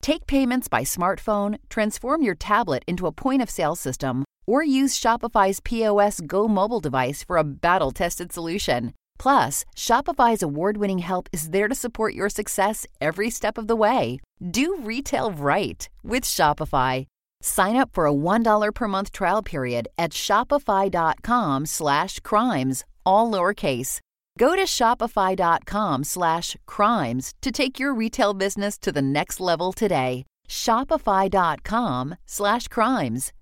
Take payments by smartphone, transform your tablet into a point-of-sale system, or use Shopify's POS Go mobile device for a battle-tested solution. Plus, Shopify's award-winning help is there to support your success every step of the way. Do retail right with Shopify. Sign up for a $1 per month trial period at shopify.com/crimes, all lowercase. Go to shopify.com/crimes to take your retail business to the next level today. Shopify.com/crimes.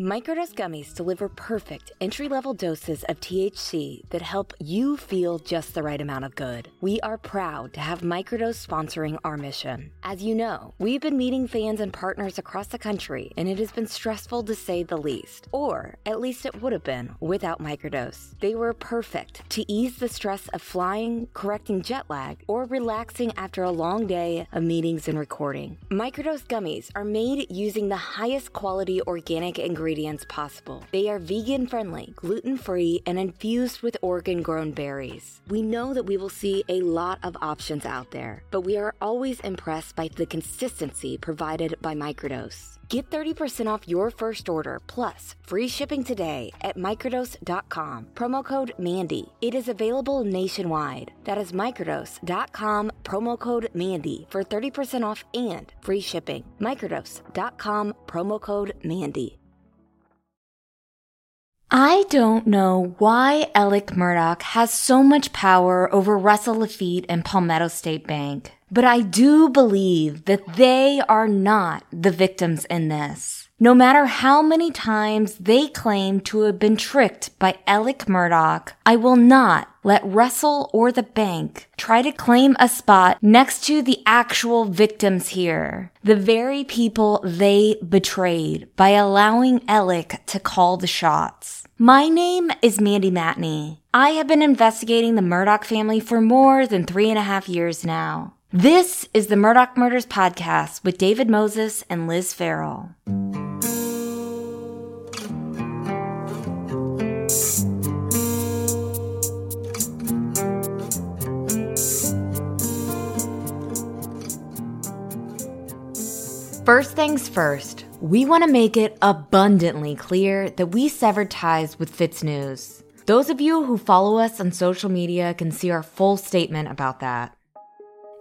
Microdose gummies deliver perfect entry-level doses of THC that help you feel just the right amount of good. We are proud to have Microdose sponsoring our mission. As you know, we've been meeting fans and partners across the country, and it has been stressful to say the least. Or, at least it would have been without Microdose. They were perfect to ease the stress of flying, correcting jet lag, or relaxing after a long day of meetings and recording. Microdose gummies are made using the highest quality organic ingredients possible. They are vegan-friendly, gluten-free, and infused with Oregon-grown berries. We know that we will see a lot of options out there, but we are always impressed by the consistency provided by Microdose. Get 30% off your first order, plus free shipping today at Microdose.com. Promo code MANDY. It is available nationwide. That is Microdose.com, promo code MANDY for 30% off and free shipping. Microdose.com, promo code MANDY. I don't know why Alec Murdaugh has so much power over Russell Laffitte and Palmetto State Bank, but I do believe that they are not the victims in this. No matter how many times they claim to have been tricked by Alec Murdaugh, I will not let Russell or the bank try to claim a spot next to the actual victims here, the very people they betrayed by allowing Alec to call the shots. My name is Mandy Matney. I have been investigating the Murdaugh family for more than 3.5 years now. This is the Murdoch Murders Podcast with David Moses and Liz Farrell. First things first, we want to make it abundantly clear that we severed ties with FitzNews. Those of you who follow us on social media can see our full statement about that.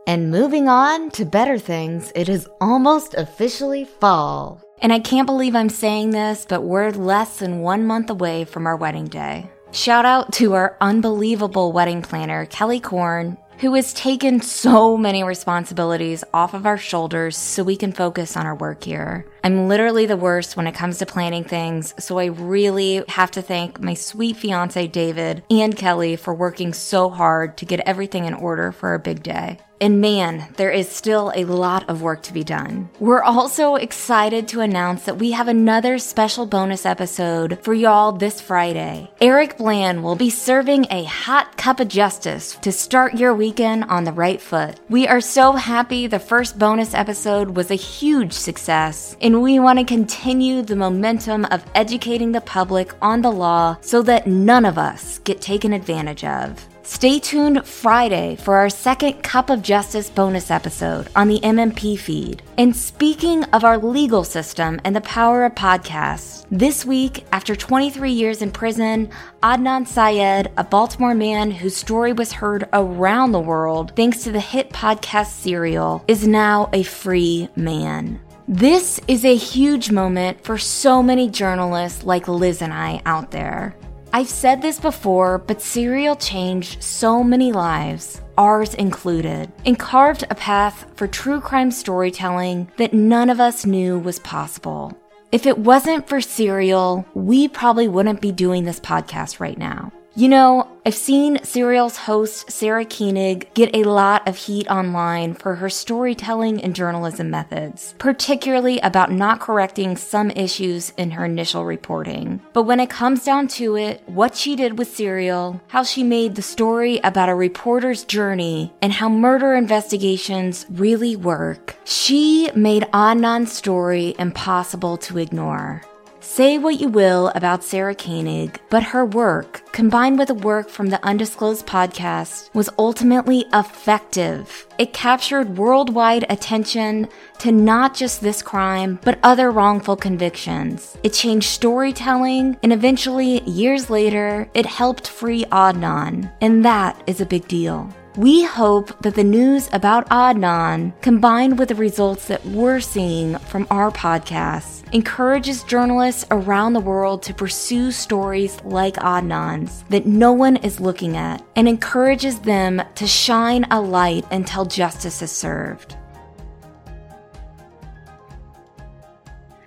And moving on to better things, it is almost officially fall. And I can't believe I'm saying this, but we're less than 1 month away from our wedding day. Shout out to our unbelievable wedding planner, Kelly Korn, who has taken so many responsibilities off of our shoulders so we can focus on our work here. I'm literally the worst when it comes to planning things, so I really have to thank my sweet fiance, David, and Kelly for working so hard to get everything in order for our big day. And man, there is still a lot of work to be done. We're also excited to announce that we have another special bonus episode for y'all this Friday. Eric Bland will be serving a hot cup of justice to start your weekend on the right foot. We are so happy the first bonus episode was a huge success, and we want to continue the momentum of educating the public on the law so that none of us get taken advantage of. Stay tuned Friday for our second Cup of Justice bonus episode on the MMP feed. And speaking of our legal system and the power of podcasts, this week, after 23 years in prison, Adnan Syed, a Baltimore man whose story was heard around the world thanks to the hit podcast Serial, is now a free man. This is a huge moment for so many journalists like Liz and I out there. I've said this before, but Serial changed so many lives, ours included, and carved a path for true crime storytelling that none of us knew was possible. If it wasn't for Serial, we probably wouldn't be doing this podcast right now. You know, I've seen Serial's host, Sarah Koenig, get a lot of heat online for her storytelling and journalism methods, particularly about not correcting some issues in her initial reporting. But when it comes down to it, what she did with Serial, how she made the story about a reporter's journey, and how murder investigations really work, she made Adnan's story impossible to ignore. Say what you will about Sarah Koenig, but her work, combined with the work from the Undisclosed podcast, was ultimately effective. It captured worldwide attention to not just this crime, but other wrongful convictions. It changed storytelling, and eventually, years later, it helped free Adnan. And that is a big deal. We hope that the news about Adnan, combined with the results that we're seeing from our podcast, encourages journalists around the world to pursue stories like Adnan's that no one is looking at, and encourages them to shine a light until justice is served.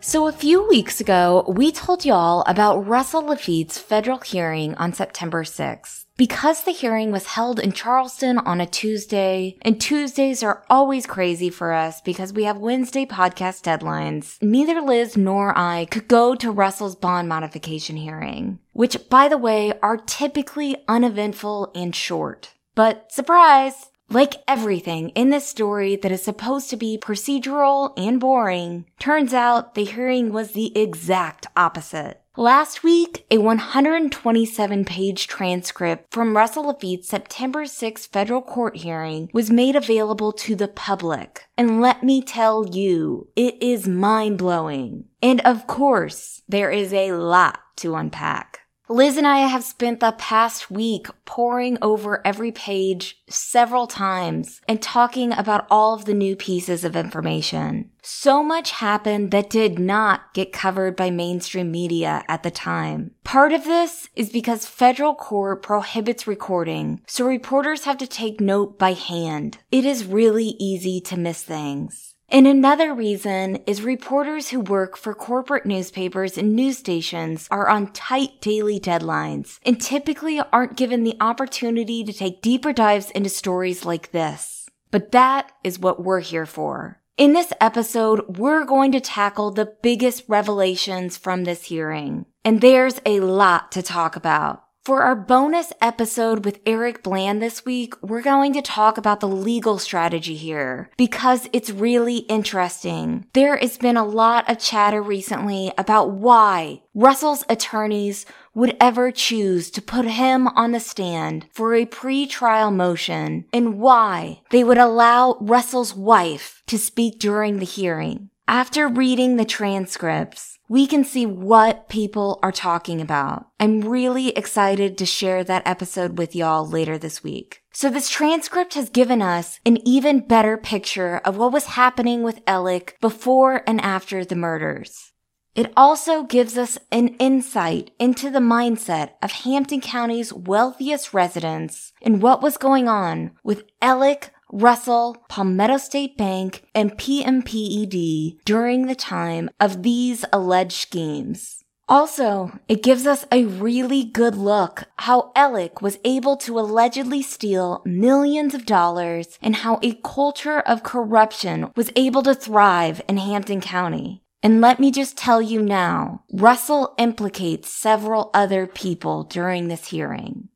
So a few weeks ago, we told y'all about Russell Laffitte's federal hearing on September 6th. Because the hearing was held in Charleston on a Tuesday, and Tuesdays are always crazy for us because we have Wednesday podcast deadlines, neither Liz nor I could go to Russell's bond modification hearing, which, by the way, are typically uneventful and short. But surprise! Like everything in this story that is supposed to be procedural and boring, turns out the hearing was the exact opposite. Last week, a 127-page transcript from Russell Laffitte's September 6th federal court hearing was made available to the public. And let me tell you, it is mind-blowing. And of course, there is a lot to unpack. Liz and I have spent the past week poring over every page several times and talking about all of the new pieces of information. So much happened that did not get covered by mainstream media at the time. Part of this is because federal court prohibits recording, so reporters have to take note by hand. It is really easy to miss things. And another reason is reporters who work for corporate newspapers and news stations are on tight daily deadlines and typically aren't given the opportunity to take deeper dives into stories like this. But that is what we're here for. In this episode, we're going to tackle the biggest revelations from this hearing. And there's a lot to talk about. For our bonus episode with Eric Bland this week, we're going to talk about the legal strategy here because it's really interesting. There has been a lot of chatter recently about why Russell's attorneys would ever choose to put him on the stand for a pre-trial motion and why they would allow Russell's wife to speak during the hearing. After reading the transcripts, we can see what people are talking about. I'm really excited to share that episode with y'all later this week. So this transcript has given us an even better picture of what was happening with Alec before and after the murders. It also gives us an insight into the mindset of Hampton County's wealthiest residents and what was going on with Alec, Russell, Palmetto State Bank, and PMPED during the time of these alleged schemes. Also, it gives us a really good look how Alec was able to allegedly steal millions of dollars and how a culture of corruption was able to thrive in Hampton County. And let me just tell you now, Russell implicates several other people during this hearing.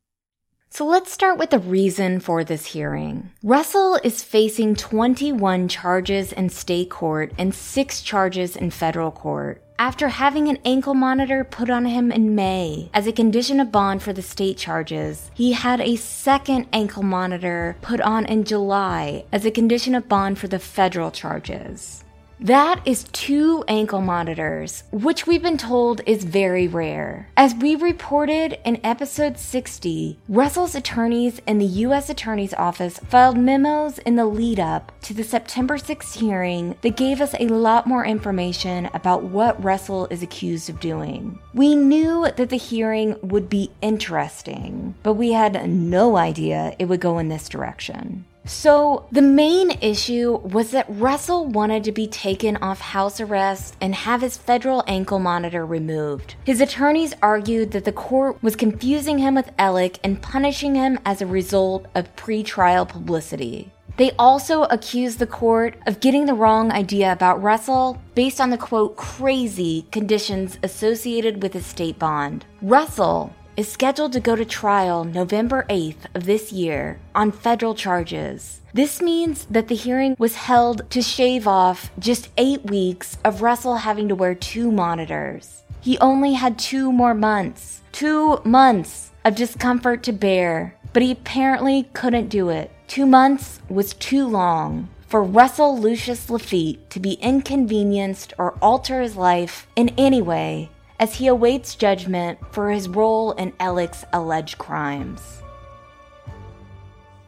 So let's start with the reason for this hearing. Russell is facing 21 charges in state court and 6 charges in federal court after having an ankle monitor put on him in May. As a condition of bond for the state charges, he had a second ankle monitor put on in July as a condition of bond for the federal charges. That is 2 ankle monitors, which we've been told is very rare. As we reported in episode 60, Russell's attorneys and the U.S. Attorney's Office filed memos in the lead-up to the September 6th hearing that gave us a lot more information about what Russell is accused of doing. We knew that the hearing would be interesting, but we had no idea it would go in this direction. So the main issue was that Russell wanted to be taken off house arrest and have his federal ankle monitor removed. His attorneys argued that the court was confusing him with Alec and punishing him as a result of pretrial publicity. They also accused the court of getting the wrong idea about Russell based on the, quote, crazy conditions associated with his state bond. Russell is scheduled to go to trial November 8th of this year on federal charges. This means that the hearing was held to shave off just 8 weeks of Russell having to wear 2 monitors. He only had 2 more months. 2 months of discomfort to bear, but he apparently couldn't do it. 2 months was too long for Russell Lucius Laffitte to be inconvenienced or alter his life in any way as he awaits judgment for his role in Alec's alleged crimes.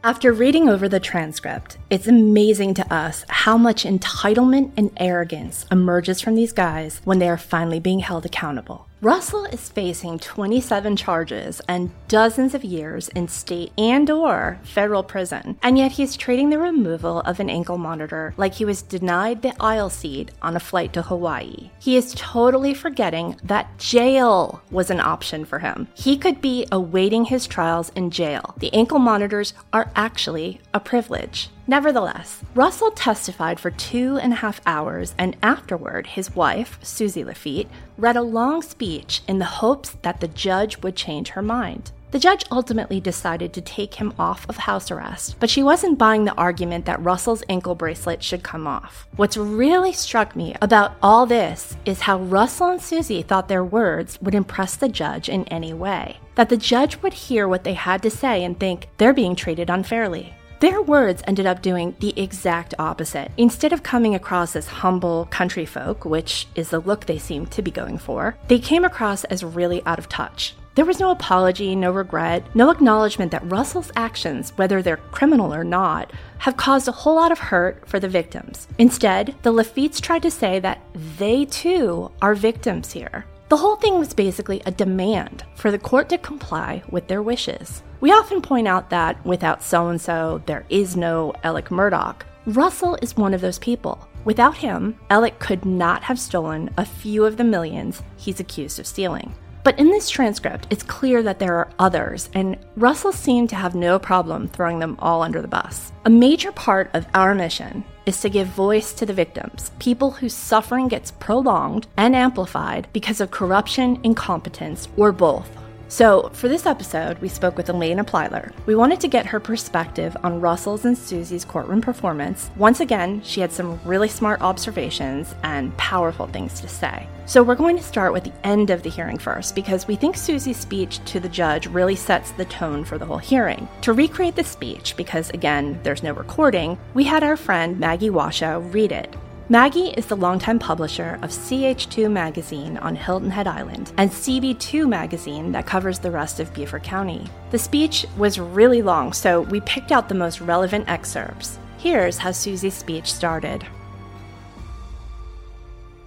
After reading over the transcript, it's amazing to us how much entitlement and arrogance emerges from these guys when they are finally being held accountable. Russell is facing 27 charges and dozens of years in state and/or federal prison, and yet he's treating the removal of an ankle monitor like he was denied the aisle seat on a flight to Hawaii. He is totally forgetting that jail was an option for him. He could be awaiting his trials in jail. The ankle monitors are actually a privilege. Nevertheless, Russell testified for 2.5 hours, and afterward, his wife, Susie Laffitte, read a long speech in the hopes that the judge would change her mind. The judge ultimately decided to take him off of house arrest, but she wasn't buying the argument that Russell's ankle bracelet should come off. What's really struck me about all this is how Russell and Susie thought their words would impress the judge in any way, that the judge would hear what they had to say and think they're being treated unfairly. Their words ended up doing the exact opposite. Instead of coming across as humble country folk, which is the look they seemed to be going for, they came across as really out of touch. There was no apology, no regret, no acknowledgement that Russell's actions, whether they're criminal or not, have caused a whole lot of hurt for the victims. Instead, the Laffittes tried to say that they too are victims here. The whole thing was basically a demand for the court to comply with their wishes. We often point out that without so-and-so, there is no Alec Murdaugh. Russell is one of those people. Without him, Alec could not have stolen a few of the millions he's accused of stealing. But in this transcript, it's clear that there are others, and Russell seemed to have no problem throwing them all under the bus. A major part of our mission is to give voice to the victims, people whose suffering gets prolonged and amplified because of corruption, incompetence, or both. So, for this episode, we spoke with Alania Plyler. We wanted to get her perspective on Russell's and Susie's courtroom performance. Once again, she had some really smart observations and powerful things to say. So we're going to start with the end of the hearing first, because we think Susie's speech to the judge really sets the tone for the whole hearing. To recreate the speech, because again, there's no recording, we had our friend Maggie Washoe read it. Maggie is the longtime publisher of CH2 magazine on Hilton Head Island and CB2 magazine that covers the rest of Beaufort County. The speech was really long, so we picked out the most relevant excerpts. Here's how Susie's speech started.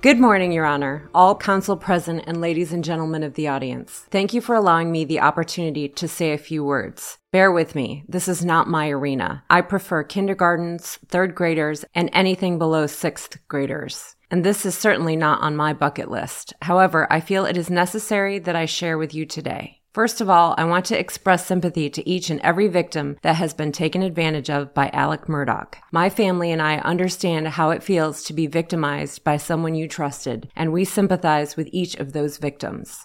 Good morning, Your Honor, all counsel present and ladies and gentlemen of the audience. Thank you for allowing me the opportunity to say a few words. Bear with me. This is not my arena. I prefer kindergartens, third graders, and anything below sixth graders. And this is certainly not on my bucket list. However, I feel it is necessary that I share with you today. First of all, I want to express sympathy to each and every victim that has been taken advantage of by Alec Murdaugh. My family and I understand how it feels to be victimized by someone you trusted, and we sympathize with each of those victims.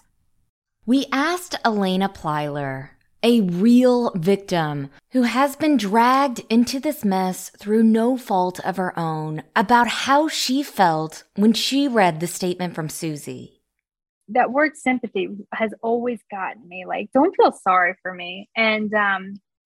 We asked Alania Plyler, a real victim who has been dragged into this mess through no fault of her own, about how she felt when she read the statement from Susie. That word sympathy has always gotten me, like, don't feel sorry for me. And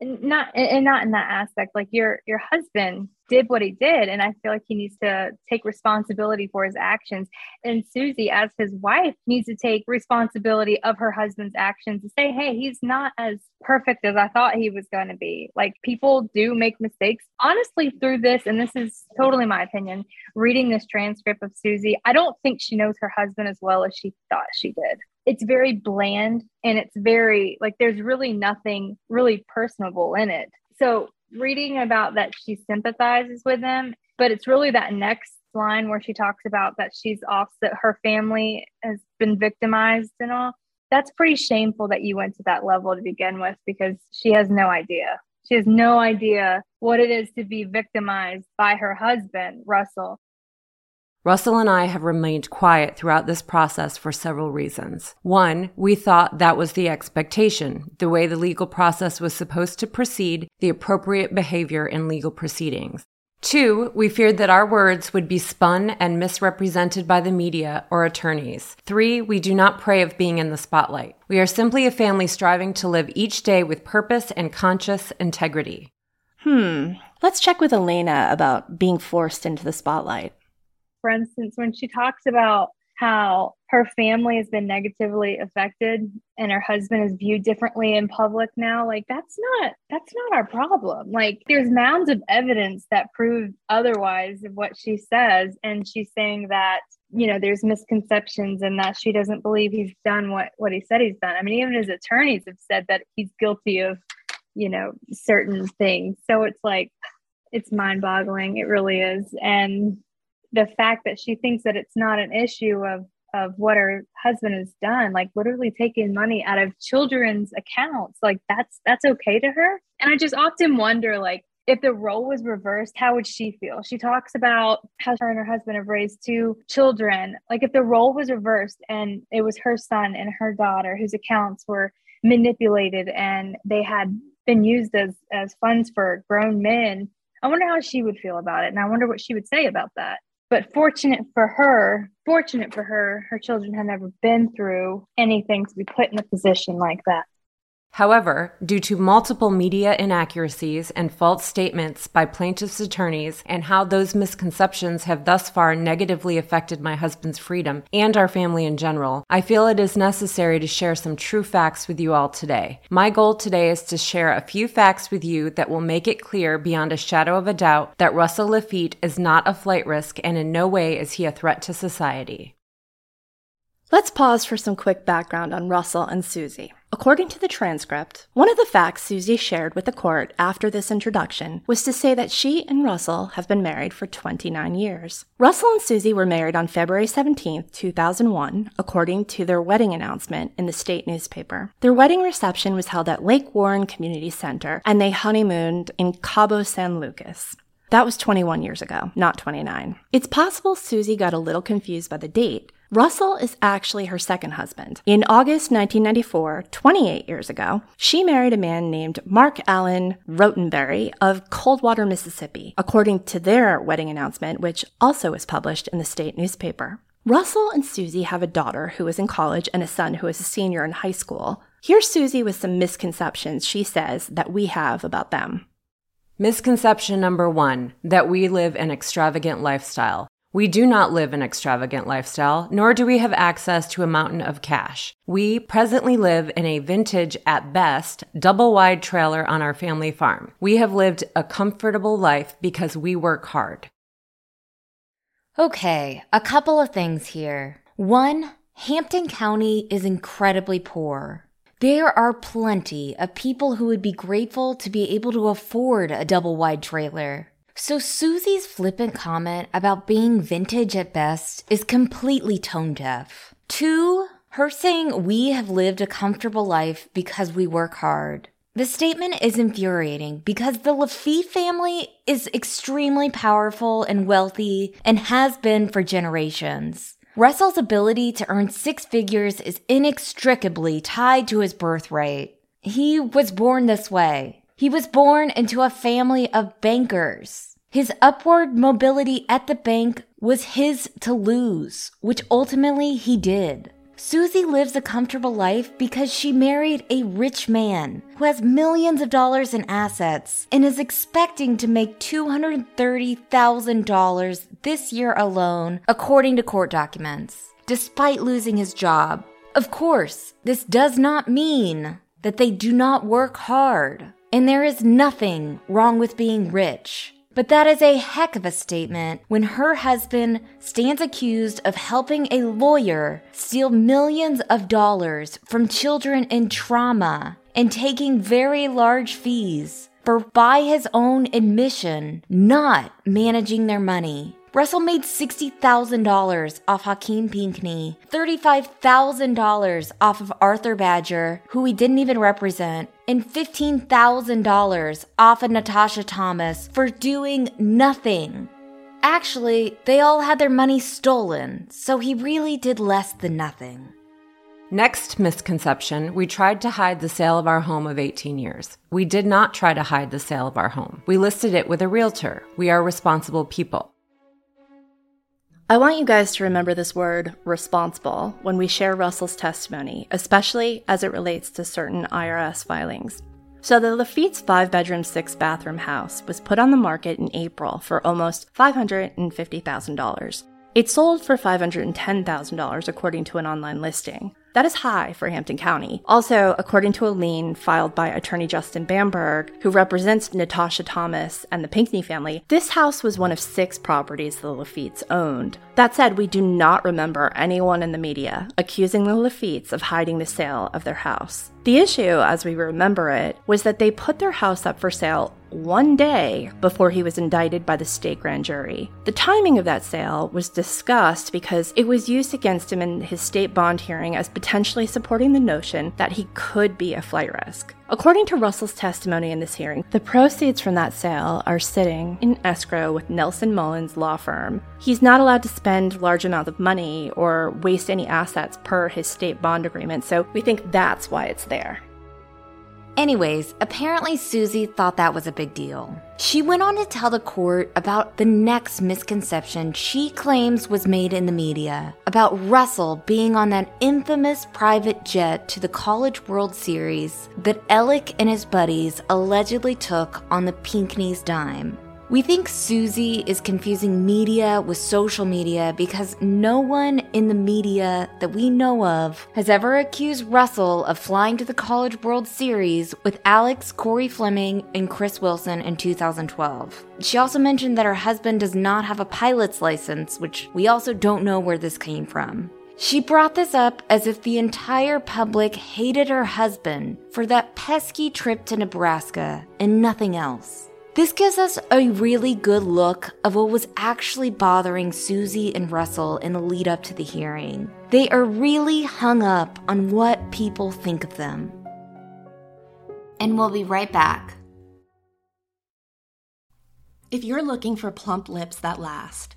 Not in that aspect. Like your husband did what he did, and I feel like he needs to take responsibility for his actions. And Susie, as his wife, needs to take responsibility of her husband's actions and say, hey, he's not as perfect as I thought he was going to be. Like, people do make mistakes. Honestly, through this, and this is totally my opinion, reading this transcript of Susie, I don't think she knows her husband as well as she thought she did. It's very bland, and it's very, like, there's really nothing really personable in it. So reading about that she sympathizes with him, but it's really that next line where she talks about that she's also, her family has been victimized and all. That's pretty shameful that you went to that level to begin with, because she has no idea. She has no idea what it is to be victimized by her husband, Russell. Russell and I have remained quiet throughout this process for several reasons. One, we thought that was the expectation, the way the legal process was supposed to proceed, the appropriate behavior in legal proceedings. Two, we feared that our words would be spun and misrepresented by the media or attorneys. Three, we do not pray of being in the spotlight. We are simply a family striving to live each day with purpose and conscious integrity. Let's check with Alania about being forced into the spotlight. For instance, when she talks about how her family has been negatively affected and her husband is viewed differently in public now, like, that's not our problem. Like, there's mounds of evidence that prove otherwise of what she says. And she's saying that, you know, there's misconceptions and that she doesn't believe he's done what he said he's done. I mean, even his attorneys have said that he's guilty of, you know, certain things. So it's like, it's mind-boggling. It really is. And the fact that she thinks that it's not an issue of what her husband has done, like literally taking money out of children's accounts, like that's okay to her. And I just often wonder, like, if the role was reversed, how would she feel? She talks about how her and her husband have raised two children. Like, if the role was reversed and it was her son and her daughter whose accounts were manipulated and they had been used as funds for grown men, I wonder how she would feel about it. And I wonder what she would say about that. But fortunate for her, her children had never been through anything to be put in a position like that. However, due to multiple media inaccuracies and false statements by plaintiff's attorneys and how those misconceptions have thus far negatively affected my husband's freedom and our family in general, I feel it is necessary to share some true facts with you all today. My goal today is to share a few facts with you that will make it clear beyond a shadow of a doubt that Russell Laffitte is not a flight risk and in no way is he a threat to society. Let's pause for some quick background on Russell and Susie. According to the transcript, one of the facts Susie shared with the court after this introduction was to say that she and Russell have been married for 29 years. Russell and Susie were married on February 17, 2001, according to their wedding announcement in the state newspaper. Their wedding reception was held at Lake Warren Community Center, and they honeymooned in Cabo San Lucas. That was 21 years ago, not 29. It's possible Susie got a little confused by the date. Russell is actually her second husband. In August 1994, 28 years ago, she married a man named Mark Allen Rotenberry of Coldwater, Mississippi, according to their wedding announcement, which also was published in the state newspaper. Russell and Susie have a daughter who is in college and a son who is a senior in high school. Here's Susie with some misconceptions she says that we have about them. Misconception number one, that we live an extravagant lifestyle. We do not live an extravagant lifestyle, nor do we have access to a mountain of cash. We presently live in a vintage, at best, double-wide trailer on our family farm. We have lived a comfortable life because we work hard. Okay, a couple of things here. One, Hampton County is incredibly poor. There are plenty of people who would be grateful to be able to afford a double-wide trailer. So Susie's flippant comment about being vintage at best is completely tone deaf. Two, her saying we have lived a comfortable life because we work hard. The statement is infuriating because the Laffitte family is extremely powerful and wealthy and has been for generations. Russell's ability to earn six figures is inextricably tied to his birthright. He was born this way. He was born into a family of bankers. His upward mobility at the bank was his to lose, which ultimately he did. Susie lives a comfortable life because she married a rich man who has millions of dollars in assets and is expecting to make $230,000 this year alone, according to court documents, despite losing his job. Of course, this does not mean that they do not work hard, and there is nothing wrong with being rich. But that is a heck of a statement when her husband stands accused of helping a lawyer steal millions of dollars from children in trauma and taking very large fees for, by his own admission, not managing their money. Russell made $60,000 off Hakeem Pinckney, $35,000 off of Arthur Badger, who he didn't even represent, and $15,000 off of Natasha Thomas for doing nothing. Actually, they all had their money stolen, so he really did less than nothing. Next misconception, we tried to hide the sale of our home of 18 years. We did not try to hide the sale of our home. We listed it with a realtor. We are responsible people. I want you guys to remember this word, responsible, when we share Russell's testimony, especially as it relates to certain IRS filings. So the Laffitte's 5-bedroom, 6-bathroom house was put on the market in April for almost $550,000. It sold for $510,000 according to an online listing. That is high for Hampton County. Also, according to a lien filed by attorney Justin Bamberg, who represents Natasha Thomas and the Pinckney family, this house was one of 6 properties the Laffittes owned. That said, we do not remember anyone in the media accusing the Laffittes of hiding the sale of their house. The issue, as we remember it, was that they put their house up for sale one day before he was indicted by the state grand jury. The timing of that sale was discussed because it was used against him in his state bond hearing as potentially supporting the notion that he could be a flight risk. According to Russell's testimony in this hearing, the proceeds from that sale are sitting in escrow with Nelson Mullins' law firm. He's not allowed to spend large amounts of money or waste any assets per his state bond agreement, so we think that's why it's there. Anyways, apparently Susie thought that was a big deal. She went on to tell the court about the next misconception she claims was made in the media about Russell being on that infamous private jet to the College World Series that Alec and his buddies allegedly took on the Pinckney's dime. We think Susie is confusing media with social media because no one in the media that we know of has ever accused Russell of flying to the College World Series with Alex, Corey Fleming, and Chris Wilson in 2012. She also mentioned that her husband does not have a pilot's license, which we also don't know where this came from. She brought this up as if the entire public hated her husband for that pesky trip to Nebraska and nothing else. This gives us a really good look of what was actually bothering Susie and Russell in the lead up to the hearing. They are really hung up on what people think of them. And we'll be right back. If you're looking for plump lips that last,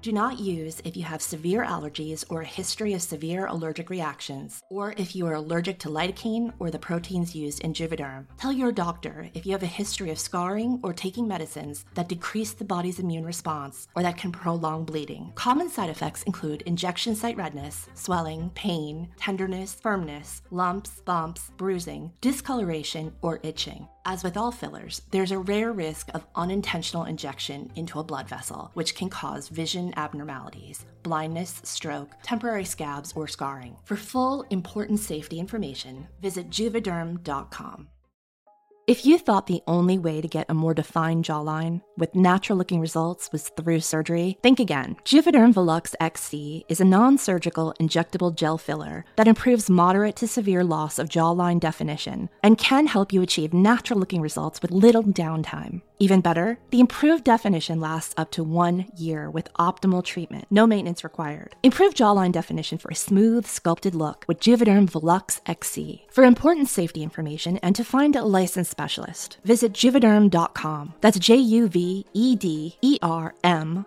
Do not use if you have severe allergies or a history of severe allergic reactions, or if you are allergic to lidocaine or the proteins used in Juvederm. Tell your doctor if you have a history of scarring or taking medicines that decrease the body's immune response or that can prolong bleeding. Common side effects include injection site redness, swelling, pain, tenderness, firmness, lumps, bumps, bruising, discoloration, or itching. As with all fillers, there's a rare risk of unintentional injection into a blood vessel, which can cause vision abnormalities, blindness, stroke, temporary scabs, or scarring. For full, important safety information, visit Juvederm.com. If you thought the only way to get a more defined jawline with natural-looking results was through surgery, think again. Juvederm Volux XC is a non-surgical injectable gel filler that improves moderate to severe loss of jawline definition and can help you achieve natural-looking results with little downtime. Even better, the improved definition lasts up to 1 year with optimal treatment, no maintenance required. Improved jawline definition for a smooth, sculpted look with Juvederm Volux XC. For important safety information and to find a licensed specialist, visit Juvederm.com. That's Juvederm.com.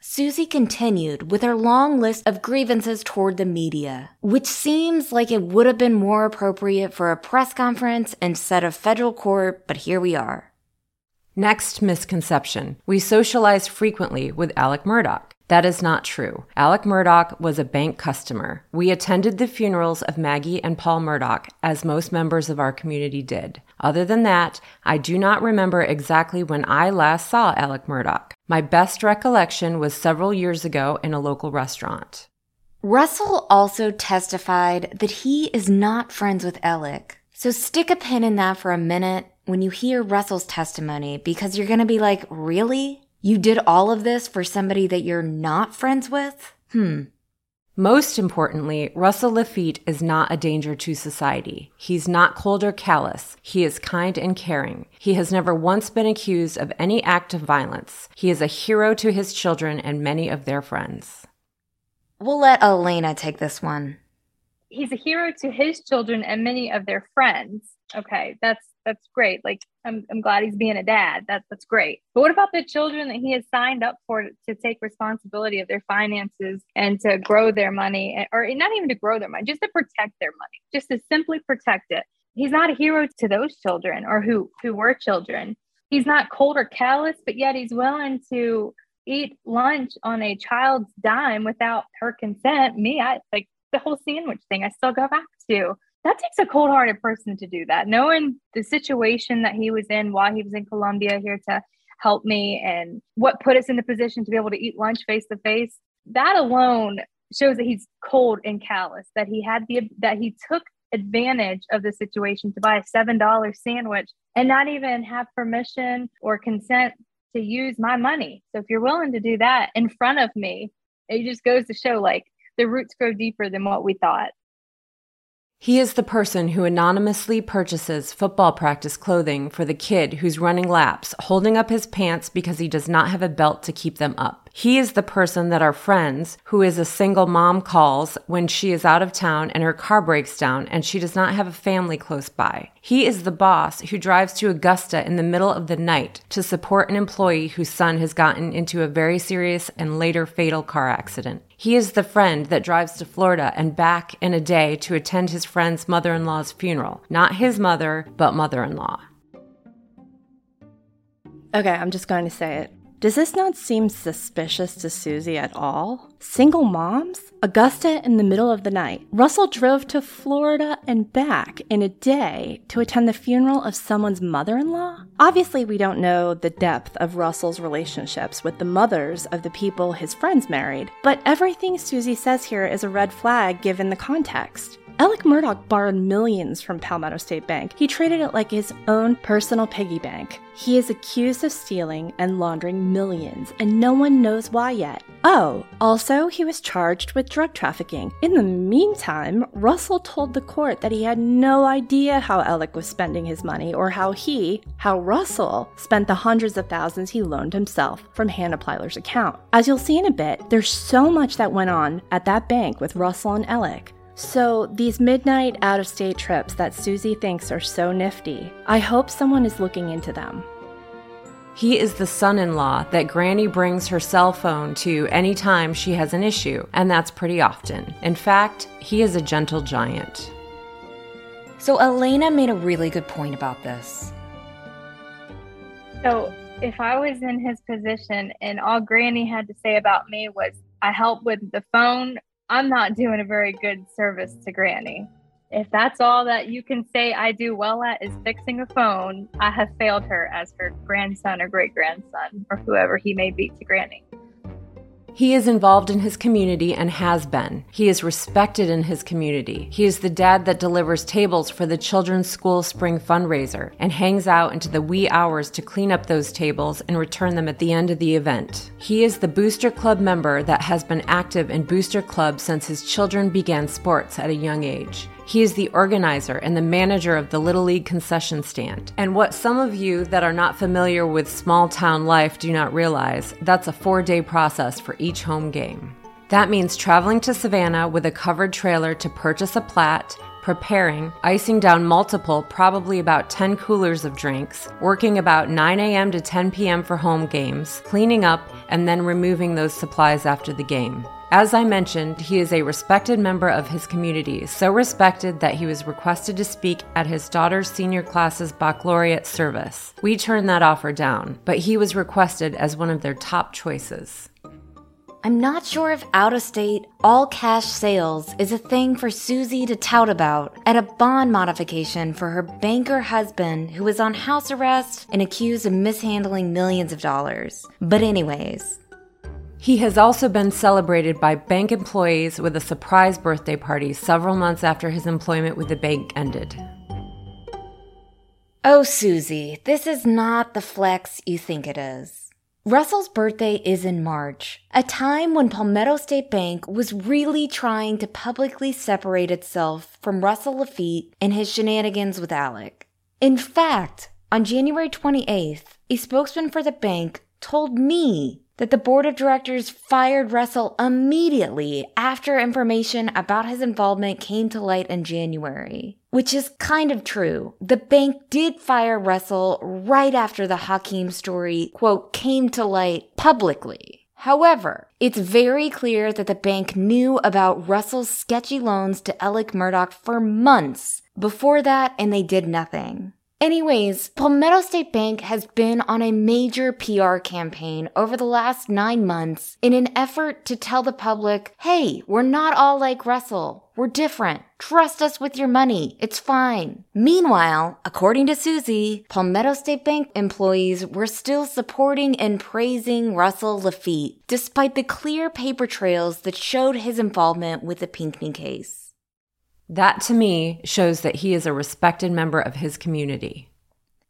Susie continued with her long list of grievances toward the media, which seems like it would have been more appropriate for a press conference instead of federal court, but here we are. Next misconception. We socialize frequently with Alec Murdaugh. That is not true. Alec Murdaugh was a bank customer. We attended the funerals of Maggie and Paul Murdaugh, as most members of our community did. Other than that, I do not remember exactly when I last saw Alec Murdaugh. My best recollection was several years ago in a local restaurant. Russell also testified that he is not friends with Alec. So stick a pin in that for a minute when you hear Russell's testimony, because you're going to be like, really? You did all of this for somebody that you're not friends with? Most importantly, Russell Laffitte is not a danger to society. He's not cold or callous. He is kind and caring. He has never once been accused of any act of violence. He is a hero to his children and many of their friends. We'll let Alania take this one. He's a hero to his children and many of their friends. Okay, that's great. Like, I'm glad he's being a dad. That's great. But what about the children that he has signed up for to take responsibility of their finances and to grow their money, or not even to grow their money, just to protect their money, just to simply protect it? He's not a hero to those children or who were children. He's not cold or callous, but yet he's willing to eat lunch on a child's dime without her consent. Like the whole sandwich thing, I still go back to. That takes a cold-hearted person to do that. Knowing the situation that he was in while he was in Colombia here to help me and what put us in the position to be able to eat lunch face-to-face, that alone shows that he's cold and callous, that he took advantage of the situation to buy a $7 sandwich and not even have permission or consent to use my money. So if you're willing to do that in front of me, it just goes to show, like, the roots grow deeper than what we thought. He is the person who anonymously purchases football practice clothing for the kid who's running laps, holding up his pants because he does not have a belt to keep them up. He is the person that our friends, who is a single mom, calls when she is out of town and her car breaks down and she does not have a family close by. He is the boss who drives to Augusta in the middle of the night to support an employee whose son has gotten into a very serious and later fatal car accident. He is the friend that drives to Florida and back in a day to attend his friend's mother-in-law's funeral. Not his mother, but mother-in-law. Okay, I'm just going to say it. Does this not seem suspicious to Susie at all? Single moms? Augusta in the middle of the night. Russell drove to Florida and back in a day to attend the funeral of someone's mother-in-law? Obviously, we don't know the depth of Russell's relationships with the mothers of the people his friends married, but everything Susie says here is a red flag given the context. Alec Murdaugh borrowed millions from Palmetto State Bank. He treated it like his own personal piggy bank. He is accused of stealing and laundering millions, and no one knows why yet. Oh, also, he was charged with drug trafficking. In the meantime, Russell told the court that he had no idea how Alec was spending his money or how Russell spent the hundreds of thousands he loaned himself from Hannah Plyler's account. As you'll see in a bit, there's so much that went on at that bank with Russell and Alec. So these midnight out-of-state trips that Susie thinks are so nifty, I hope someone is looking into them. He is the son-in-law that Granny brings her cell phone to any time she has an issue, and that's pretty often. In fact, he is a gentle giant. So Alania made a really good point about this. So if I was in his position and all Granny had to say about me was, I help with the phone, I'm not doing a very good service to Granny. If that's all that you can say I do well at is fixing a phone, I have failed her as her grandson or great-grandson or whoever he may be to Granny. He is involved in his community and has been. He is respected in his community. He is the dad that delivers tables for the children's school spring fundraiser and hangs out into the wee hours to clean up those tables and return them at the end of the event. He is the Booster Club member that has been active in Booster Club since his children began sports at a young age. He is the organizer and the manager of the Little League concession stand. And what some of you that are not familiar with small town life do not realize, that's a 4-day process for each home game. That means traveling to Savannah with a covered trailer to purchase a plat, preparing, icing down multiple, probably about 10 coolers of drinks, working about 9 a.m. to 10 p.m. for home games, cleaning up, and then removing those supplies after the game. As I mentioned, he is a respected member of his community, so respected that he was requested to speak at his daughter's senior class's baccalaureate service. We turned that offer down, but he was requested as one of their top choices. I'm not sure if out-of-state, all-cash sales is a thing for Susie to tout about at a bond modification for her banker husband who was on house arrest and accused of mishandling millions of dollars. But anyways... He has also been celebrated by bank employees with a surprise birthday party several months after his employment with the bank ended. Oh, Susie, this is not the flex you think it is. Russell's birthday is in March, a time when Palmetto State Bank was really trying to publicly separate itself from Russell Laffitte and his shenanigans with Alec. In fact, on January 28th, a spokesman for the bank told me that the board of directors fired Russell immediately after information about his involvement came to light in January. Which is kind of true. The bank did fire Russell right after the Hakeem story, quote, came to light publicly. However, it's very clear that the bank knew about Russell's sketchy loans to Alec Murdaugh for months before that, and they did nothing. Anyways, Palmetto State Bank has been on a major PR campaign over the last 9 months in an effort to tell the public, hey, we're not all like Russell. We're different. Trust us with your money. It's fine. Meanwhile, according to Susie, Palmetto State Bank employees were still supporting and praising Russell Laffitte, despite the clear paper trails that showed his involvement with the Pinckney case. That, to me, shows that he is a respected member of his community.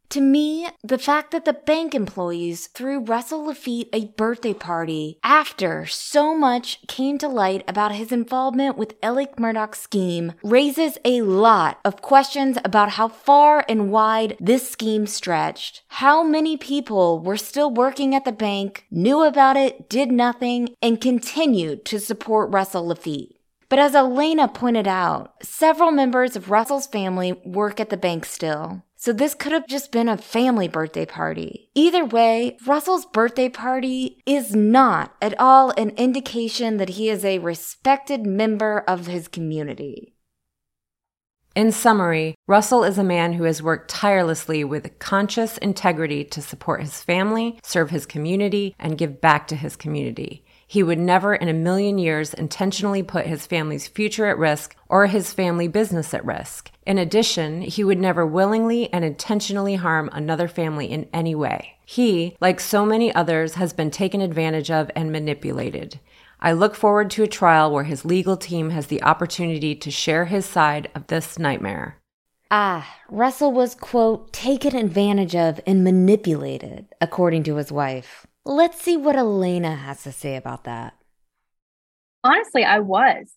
To me, the fact that the bank employees threw Russell Laffitte a birthday party after so much came to light about his involvement with Alec Murdaugh's scheme raises a lot of questions about how far and wide this scheme stretched, how many people were still working at the bank, knew about it, did nothing, and continued to support Russell Laffitte. But as Alania pointed out, several members of Russell's family work at the bank still. So this could have just been a family birthday party. Either way, Russell's birthday party is not at all an indication that he is a respected member of his community. In summary, Russell is a man who has worked tirelessly with conscious integrity to support his family, serve his community, and give back to his community. He would never in a million years intentionally put his family's future at risk or his family business at risk. In addition, he would never willingly and intentionally harm another family in any way. He, like so many others, has been taken advantage of and manipulated. I look forward to a trial where his legal team has the opportunity to share his side of this nightmare. Russell was, quote, taken advantage of and manipulated, according to his wife. Let's see what Alania has to say about that. Honestly, I was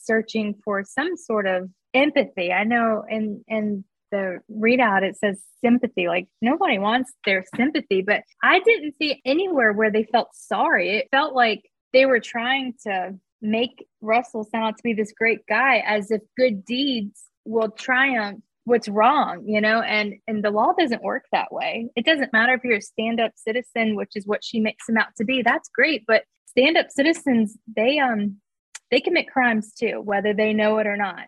searching for some sort of empathy. I know in the readout, it says sympathy, like nobody wants their sympathy, but I didn't see anywhere where they felt sorry. It felt like they were trying to make Russell sound out to be this great guy, as if good deeds will triumph what's wrong, you know, and the law doesn't work that way. It doesn't matter if you're a stand-up citizen, which is what she makes him out to be. That's great. But stand-up citizens, they commit crimes too, whether they know it or not.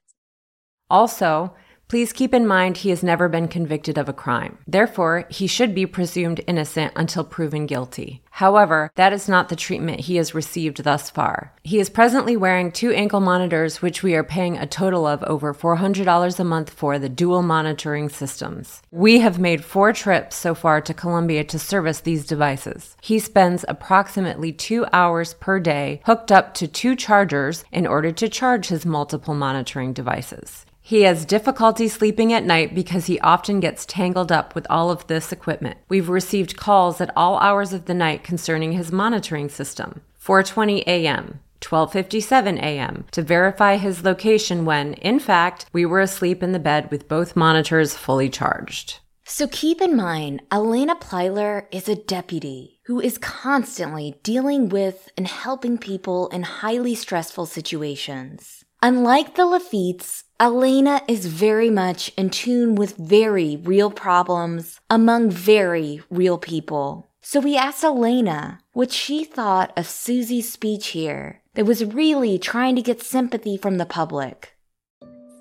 Also, Please keep in mind he has never been convicted of a crime. Therefore, he should be presumed innocent until proven guilty. However, that is not the treatment he has received thus far. He is presently wearing 2 ankle monitors, which we are paying a total of over $400 a month for the dual monitoring systems. We have made 4 trips so far to Colombia to service these devices. He spends approximately 2 hours per day hooked up to 2 chargers in order to charge his multiple monitoring devices. He has difficulty sleeping at night because he often gets tangled up with all of this equipment. We've received calls at all hours of the night concerning his monitoring system. 4:20 a.m., 12:57 a.m. to verify his location when, in fact, we were asleep in the bed with both monitors fully charged. So keep in mind, Alania Plyler is a deputy who is constantly dealing with and helping people in highly stressful situations. Unlike the Laffittes, Alania is very much in tune with very real problems among very real people. So we asked Alania what she thought of Susie's speech here that was really trying to get sympathy from the public.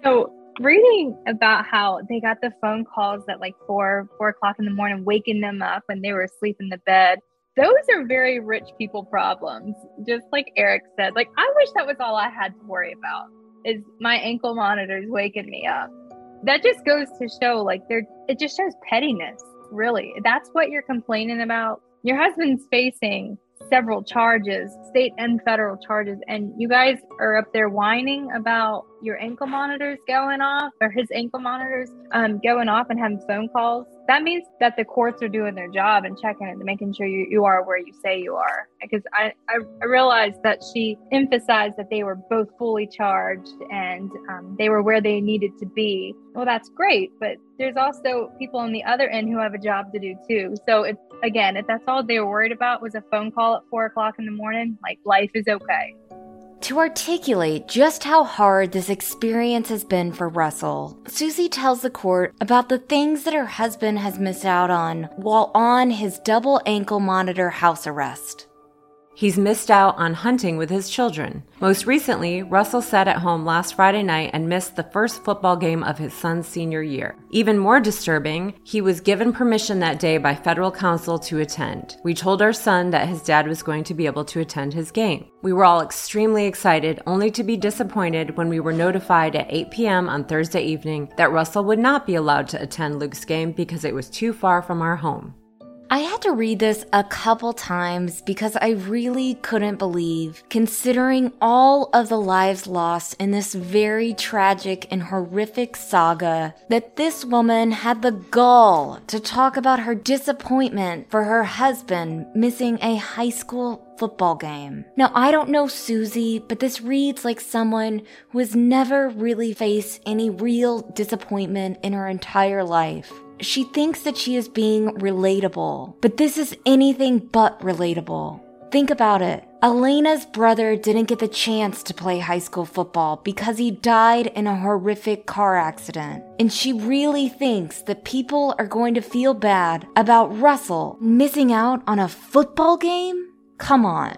So reading about how they got the phone calls at like 4 o'clock in the morning, waking them up when they were asleep in the bed. Those are very rich people problems. Just like Eric said, like, I wish that was all I had to worry about is my ankle monitors waking me up. That just goes to show, like, it just shows pettiness, really. That's what you're complaining about. Your husband's facing several charges, state and federal charges, and you guys are up there whining about your ankle monitors going off, or his ankle monitors going off and having phone calls. That means that the courts are doing their job and checking it and making sure you are where you say you are. Because I realized that she emphasized that they were both fully charged and they were where they needed to be. Well, that's great, but there's also people on the other end who have a job to do too. So if that's all they were worried about was a phone call at 4 o'clock in the morning, like, life is okay. To articulate just how hard this experience has been for Russell, Susie tells the court about the things that her husband has missed out on while on his double ankle monitor house arrest. He's missed out on hunting with his children. Most recently, Russell sat at home last Friday night and missed the first football game of his son's senior year. Even more disturbing, he was given permission that day by federal counsel to attend. We told our son that his dad was going to be able to attend his game. We were all extremely excited, only to be disappointed when we were notified at 8 p.m. on Thursday evening that Russell would not be allowed to attend Luke's game because it was too far from our home. I had to read this a couple times because I really couldn't believe, considering all of the lives lost in this very tragic and horrific saga, that this woman had the gall to talk about her disappointment for her husband missing a high school football game. Now, I don't know Susie, but this reads like someone who has never really faced any real disappointment in her entire life. She thinks that she is being relatable, but this is anything but relatable. Think about it. Alania's brother didn't get the chance to play high school football because he died in a horrific car accident. And she really thinks that people are going to feel bad about Russell missing out on a football game? Come on.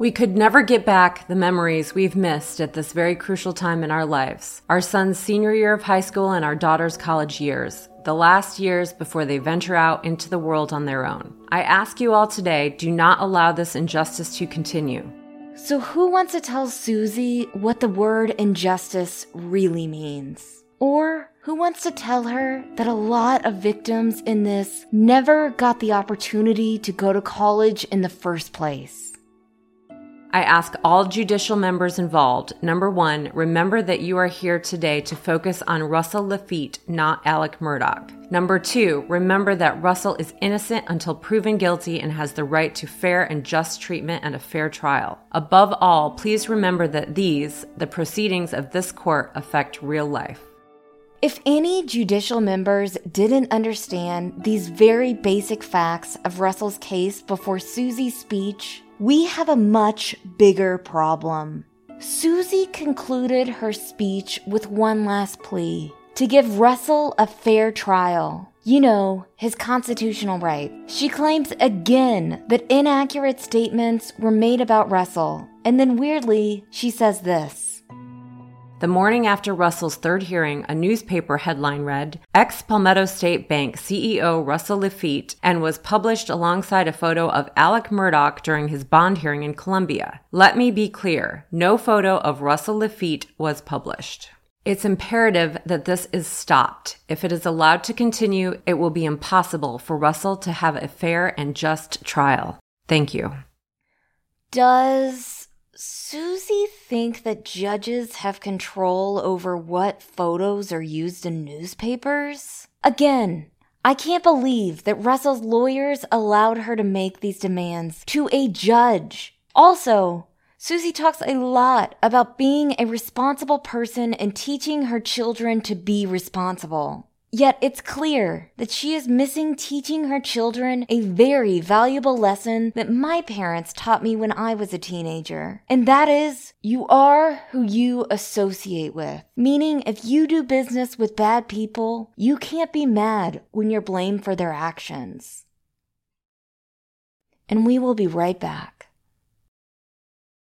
We could never get back the memories we've missed at this very crucial time in our lives. Our son's senior year of high school and our daughter's college years. The last years before they venture out into the world on their own. I ask you all today, do not allow this injustice to continue. So who wants to tell Susie what the word injustice really means? Or who wants to tell her that a lot of victims in this never got the opportunity to go to college in the first place? I ask all judicial members involved, number 1, remember that you are here today to focus on Russell Laffitte, not Alec Murdaugh. Number 2, remember that Russell is innocent until proven guilty and has the right to fair and just treatment and a fair trial. Above all, please remember that the proceedings of this court, affect real life. If any judicial members didn't understand these very basic facts of Russell's case before Susie's speech, we have a much bigger problem. Susie concluded her speech with one last plea, to give Russell a fair trial. You know, his constitutional right. She claims again that inaccurate statements were made about Russell, and then weirdly, she says this. The morning after Russell's third hearing, a newspaper headline read, "Ex-Palmetto State Bank CEO Russell Laffitte," and was published alongside a photo of Alec Murdaugh during his bond hearing in Columbia. Let me be clear, no photo of Russell Laffitte was published. It's imperative that this is stopped. If it is allowed to continue, it will be impossible for Russell to have a fair and just trial. Thank you. Does Susie think that judges have control over what photos are used in newspapers? Again, I can't believe that Russell's lawyers allowed her to make these demands to a judge. Also, Susie talks a lot about being a responsible person and teaching her children to be responsible. Yet it's clear that she is missing teaching her children a very valuable lesson that my parents taught me when I was a teenager. And that is, you are who you associate with. Meaning, if you do business with bad people, you can't be mad when you're blamed for their actions. And we will be right back.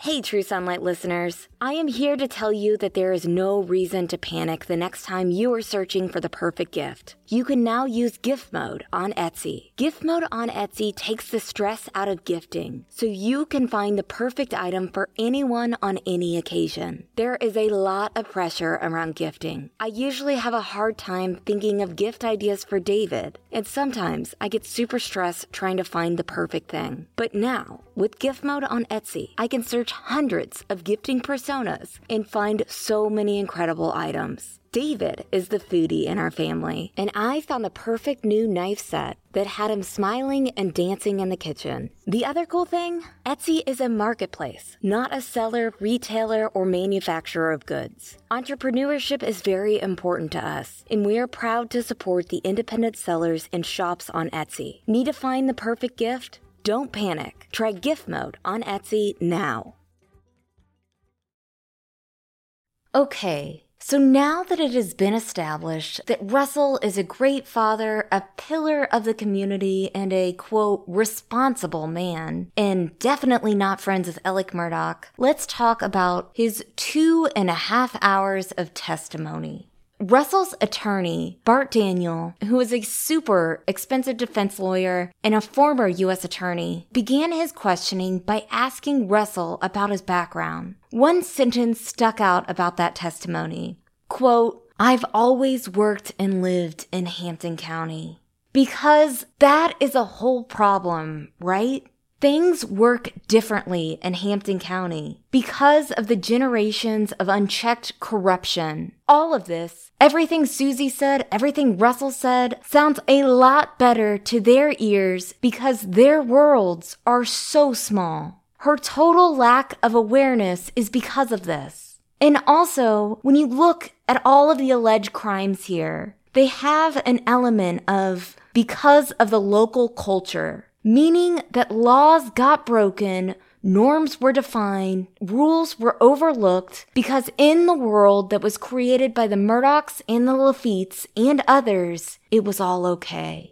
Hey, True Sunlight listeners. I am here to tell you that there is no reason to panic the next time you are searching for the perfect gift. You can now use Gift Mode on Etsy. Gift Mode on Etsy takes the stress out of gifting, so you can find the perfect item for anyone on any occasion. There is a lot of pressure around gifting. I usually have a hard time thinking of gift ideas for David, and sometimes I get super stressed trying to find the perfect thing. But now, with Gift Mode on Etsy, I can search hundreds of gifting personas and find so many incredible items. David is the foodie in our family, and I found the perfect new knife set that had him smiling and dancing in the kitchen. The other cool thing, Etsy is a marketplace, not a seller, retailer, or manufacturer of goods. Entrepreneurship is very important to us, and we are proud to support the independent sellers and shops on Etsy. Need to find the perfect gift? Don't panic. Try Gift Mode on Etsy now. Okay, so now that it has been established that Russell is a great father, a pillar of the community, and a, quote, responsible man, and definitely not friends with Alec Murdaugh, let's talk about his 2.5 hours of testimony. Russell's attorney, Bart Daniel, who is a super expensive defense lawyer and a former U.S. attorney, began his questioning by asking Russell about his background. One sentence stuck out about that testimony. Quote, "I've always worked and lived in Hampton County." Because that is a whole problem, right? Things work differently in Hampton County because of the generations of unchecked corruption. All of this, everything Susie said, everything Russell said, sounds a lot better to their ears because their worlds are so small. Her total lack of awareness is because of this. And also, when you look at all of the alleged crimes here, they have an element of because of the local culture. Meaning that laws got broken, norms were defined, rules were overlooked, because in the world that was created by the Murdaughs and the Laffittes and others, it was all okay.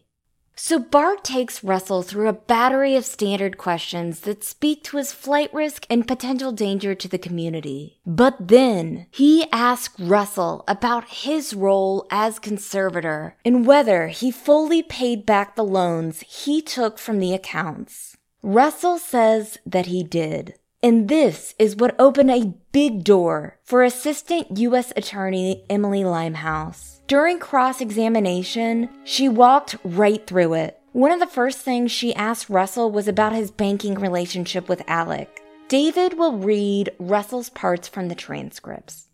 So Bart takes Russell through a battery of standard questions that speak to his flight risk and potential danger to the community. But then he asks Russell about his role as conservator and whether he fully paid back the loans he took from the accounts. Russell says that he did. And this is what opened a big door for Assistant U.S. Attorney Emily Limehouse. During cross-examination, she walked right through it. One of the first things she asked Russell was about his banking relationship with Alec. David will read Russell's parts from the transcripts.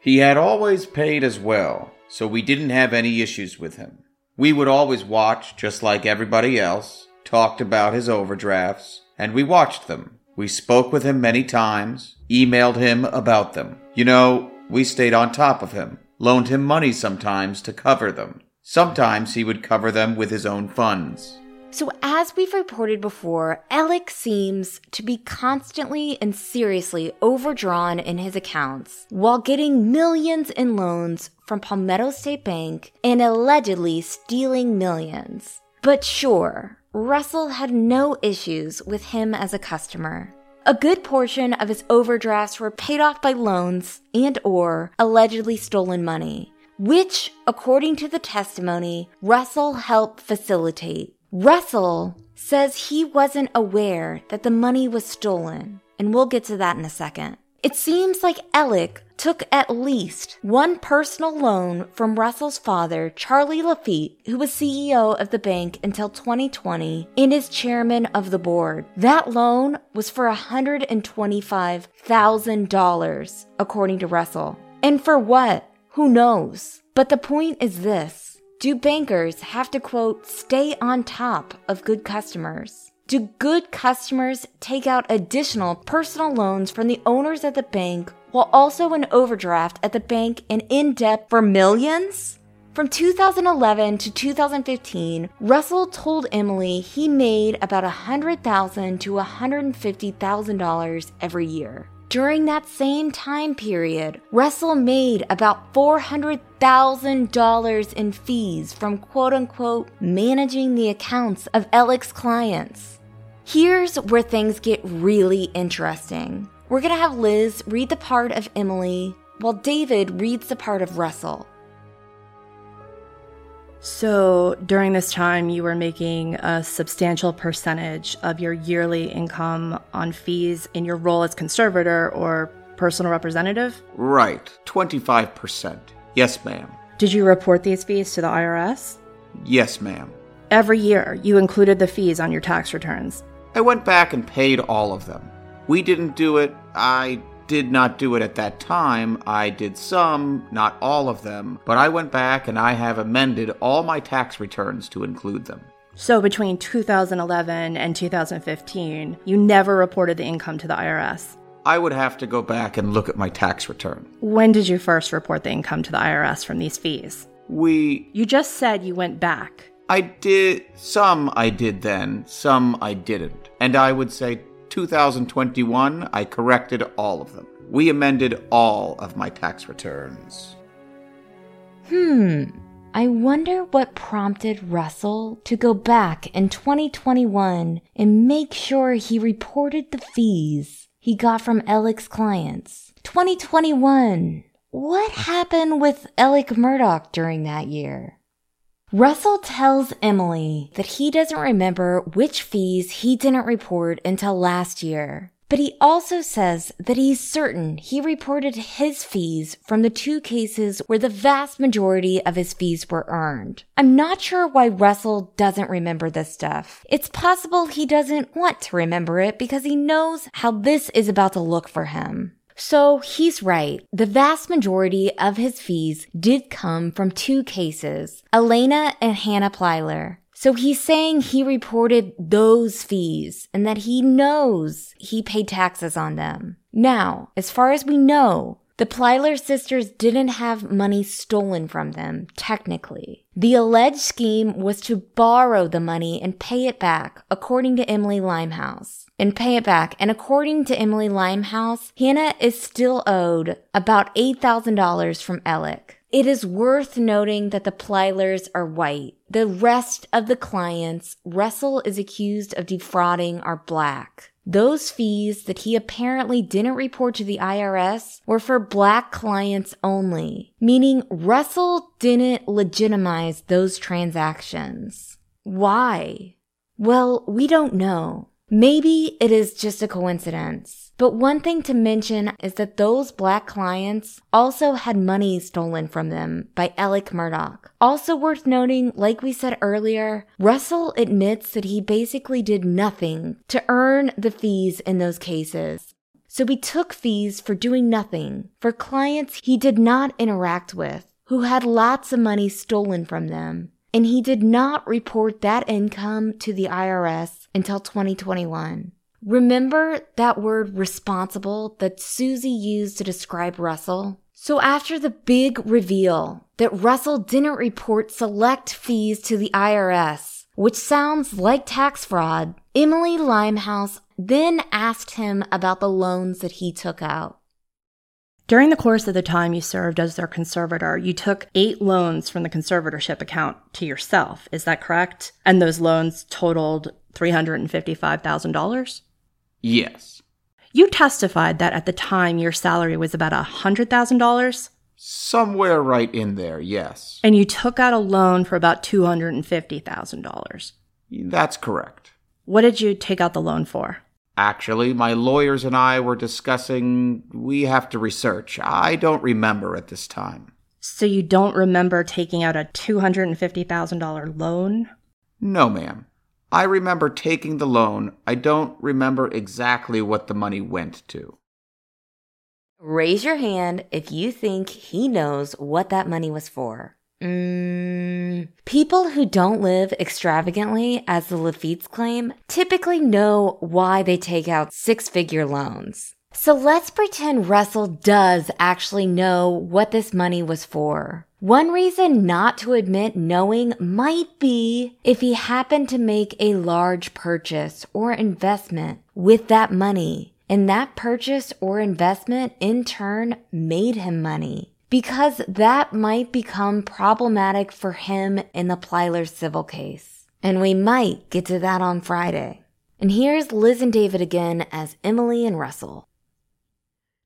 He had always paid as well, so we didn't have any issues with him. We would always watch, just like everybody else, talked about his overdrafts, and we watched them. We spoke with him many times, emailed him about them. You know, we stayed on top of him, loaned him money sometimes to cover them. Sometimes he would cover them with his own funds. So as we've reported before, Alec seems to be constantly and seriously overdrawn in his accounts while getting millions in loans from Palmetto State Bank and allegedly stealing millions. But sure, Russell had no issues with him as a customer. A good portion of his overdrafts were paid off by loans and or allegedly stolen money, which, according to the testimony, Russell helped facilitate. Russell says he wasn't aware that the money was stolen, and we'll get to that in a second. It seems like Alec took at least one personal loan from Russell's father, Charlie Laffitte, who was CEO of the bank until 2020 and is chairman of the board. That loan was for $125,000, according to Russell. And for what? Who knows? But the point is this. Do bankers have to, quote, stay on top of good customers? Do good customers take out additional personal loans from the owners at the bank while also an overdraft at the bank and in debt for millions? From 2011 to 2015, Russell told Emily he made about $100,000 to $150,000 every year. During that same time period, Russell made about $400,000 in fees from quote-unquote managing the accounts of Alec's clients. Here's where things get really interesting. We're going to have Liz read the part of Emily while David reads the part of Russell. So during this time, you were making a substantial percentage of your yearly income on fees in your role as conservator or personal representative? Right, 25%. Yes, ma'am. Did you report these fees to the IRS? Yes, ma'am. Every year, you included the fees on your tax returns. I went back and paid all of them. We didn't do it. I did not do it at that time. I did some, not all of them, but I went back and I have amended all my tax returns to include them. So between 2011 and 2015, you never reported the income to the IRS? I would have to go back and look at my tax return. When did you first report the income to the IRS from these fees? You just said you went back. I did. Some I did then, some I didn't. And I would say 2021, I corrected all of them. We amended all of my tax returns. I wonder what prompted Russell to go back in 2021 and make sure he reported the fees he got from Alec's clients. 2021. What happened with Alec Murdaugh during that year? Russell tells Emily that he doesn't remember which fees he didn't report until last year, but he also says that he's certain he reported his fees from the two cases where the vast majority of his fees were earned. I'm not sure why Russell doesn't remember this stuff. It's possible he doesn't want to remember it because he knows how this is about to look for him. So he's right. The vast majority of his fees did come from two cases, Alania and Hannah Plyler. So he's saying he reported those fees and that he knows he paid taxes on them. Now, as far as we know, the Plyler sisters didn't have money stolen from them, technically. The alleged scheme was to borrow the money and pay it back, according to Emily Limehouse. And according to Emily Limehouse, Hannah is still owed about $8,000 from Alec. It is worth noting that the Plylers are white. The rest of the clients Russell is accused of defrauding are black. Those fees that he apparently didn't report to the IRS were for black clients only, meaning Russell didn't legitimize those transactions. Why? Well, we don't know. Maybe it is just a coincidence, but one thing to mention is that those black clients also had money stolen from them by Alec Murdaugh. Also worth noting, like we said earlier, Russell admits that he basically did nothing to earn the fees in those cases. So he took fees for doing nothing, for clients he did not interact with, who had lots of money stolen from them. And he did not report that income to the IRS until 2021. Remember that word responsible that Susie used to describe Russell? So after the big reveal that Russell didn't report select fees to the IRS, which sounds like tax fraud, Emily Limehouse then asked him about the loans that he took out. During the course of the time you served as their conservator, you took 8 loans from the conservatorship account to yourself. Is that correct? And those loans totaled $355,000? Yes. You testified that at the time your salary was about $100,000? Somewhere right in there, yes. And you took out a loan for about $250,000? That's correct. What did you take out the loan for? Actually, my lawyers and I were discussing, we have to research. I don't remember at this time. So you don't remember taking out a $250,000 loan? No, ma'am. I remember taking the loan. I don't remember exactly what the money went to. Raise your hand if you think he knows what that money was for. People who don't live extravagantly, as the Laffittes claim, typically know why they take out 6-figure loans. So let's pretend Russell does actually know what this money was for. One reason not to admit knowing might be if he happened to make a large purchase or investment with that money, and that purchase or investment in turn made him money. Because that might become problematic for him in the Plyler civil case. And we might get to that on Friday. And here's Liz and David again as Emily and Russell.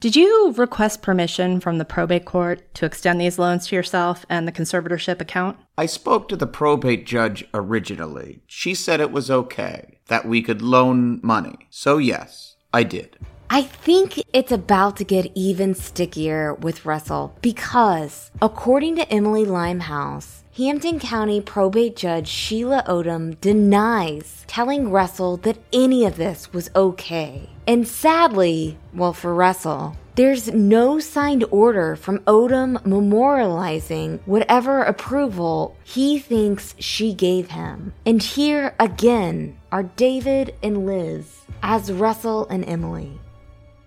Did you request permission from the probate court to extend these loans to yourself and the conservatorship account? I spoke to the probate judge originally. She said it was okay, that we could loan money. So yes, I did. I think it's about to get even stickier with Russell because, according to Emily Limehouse, Hampton County Probate Judge Sheila Odom denies telling Russell that any of this was okay. And sadly, well, for Russell, there's no signed order from Odom memorializing whatever approval he thinks she gave him. And here again are David and Liz as Russell and Emily.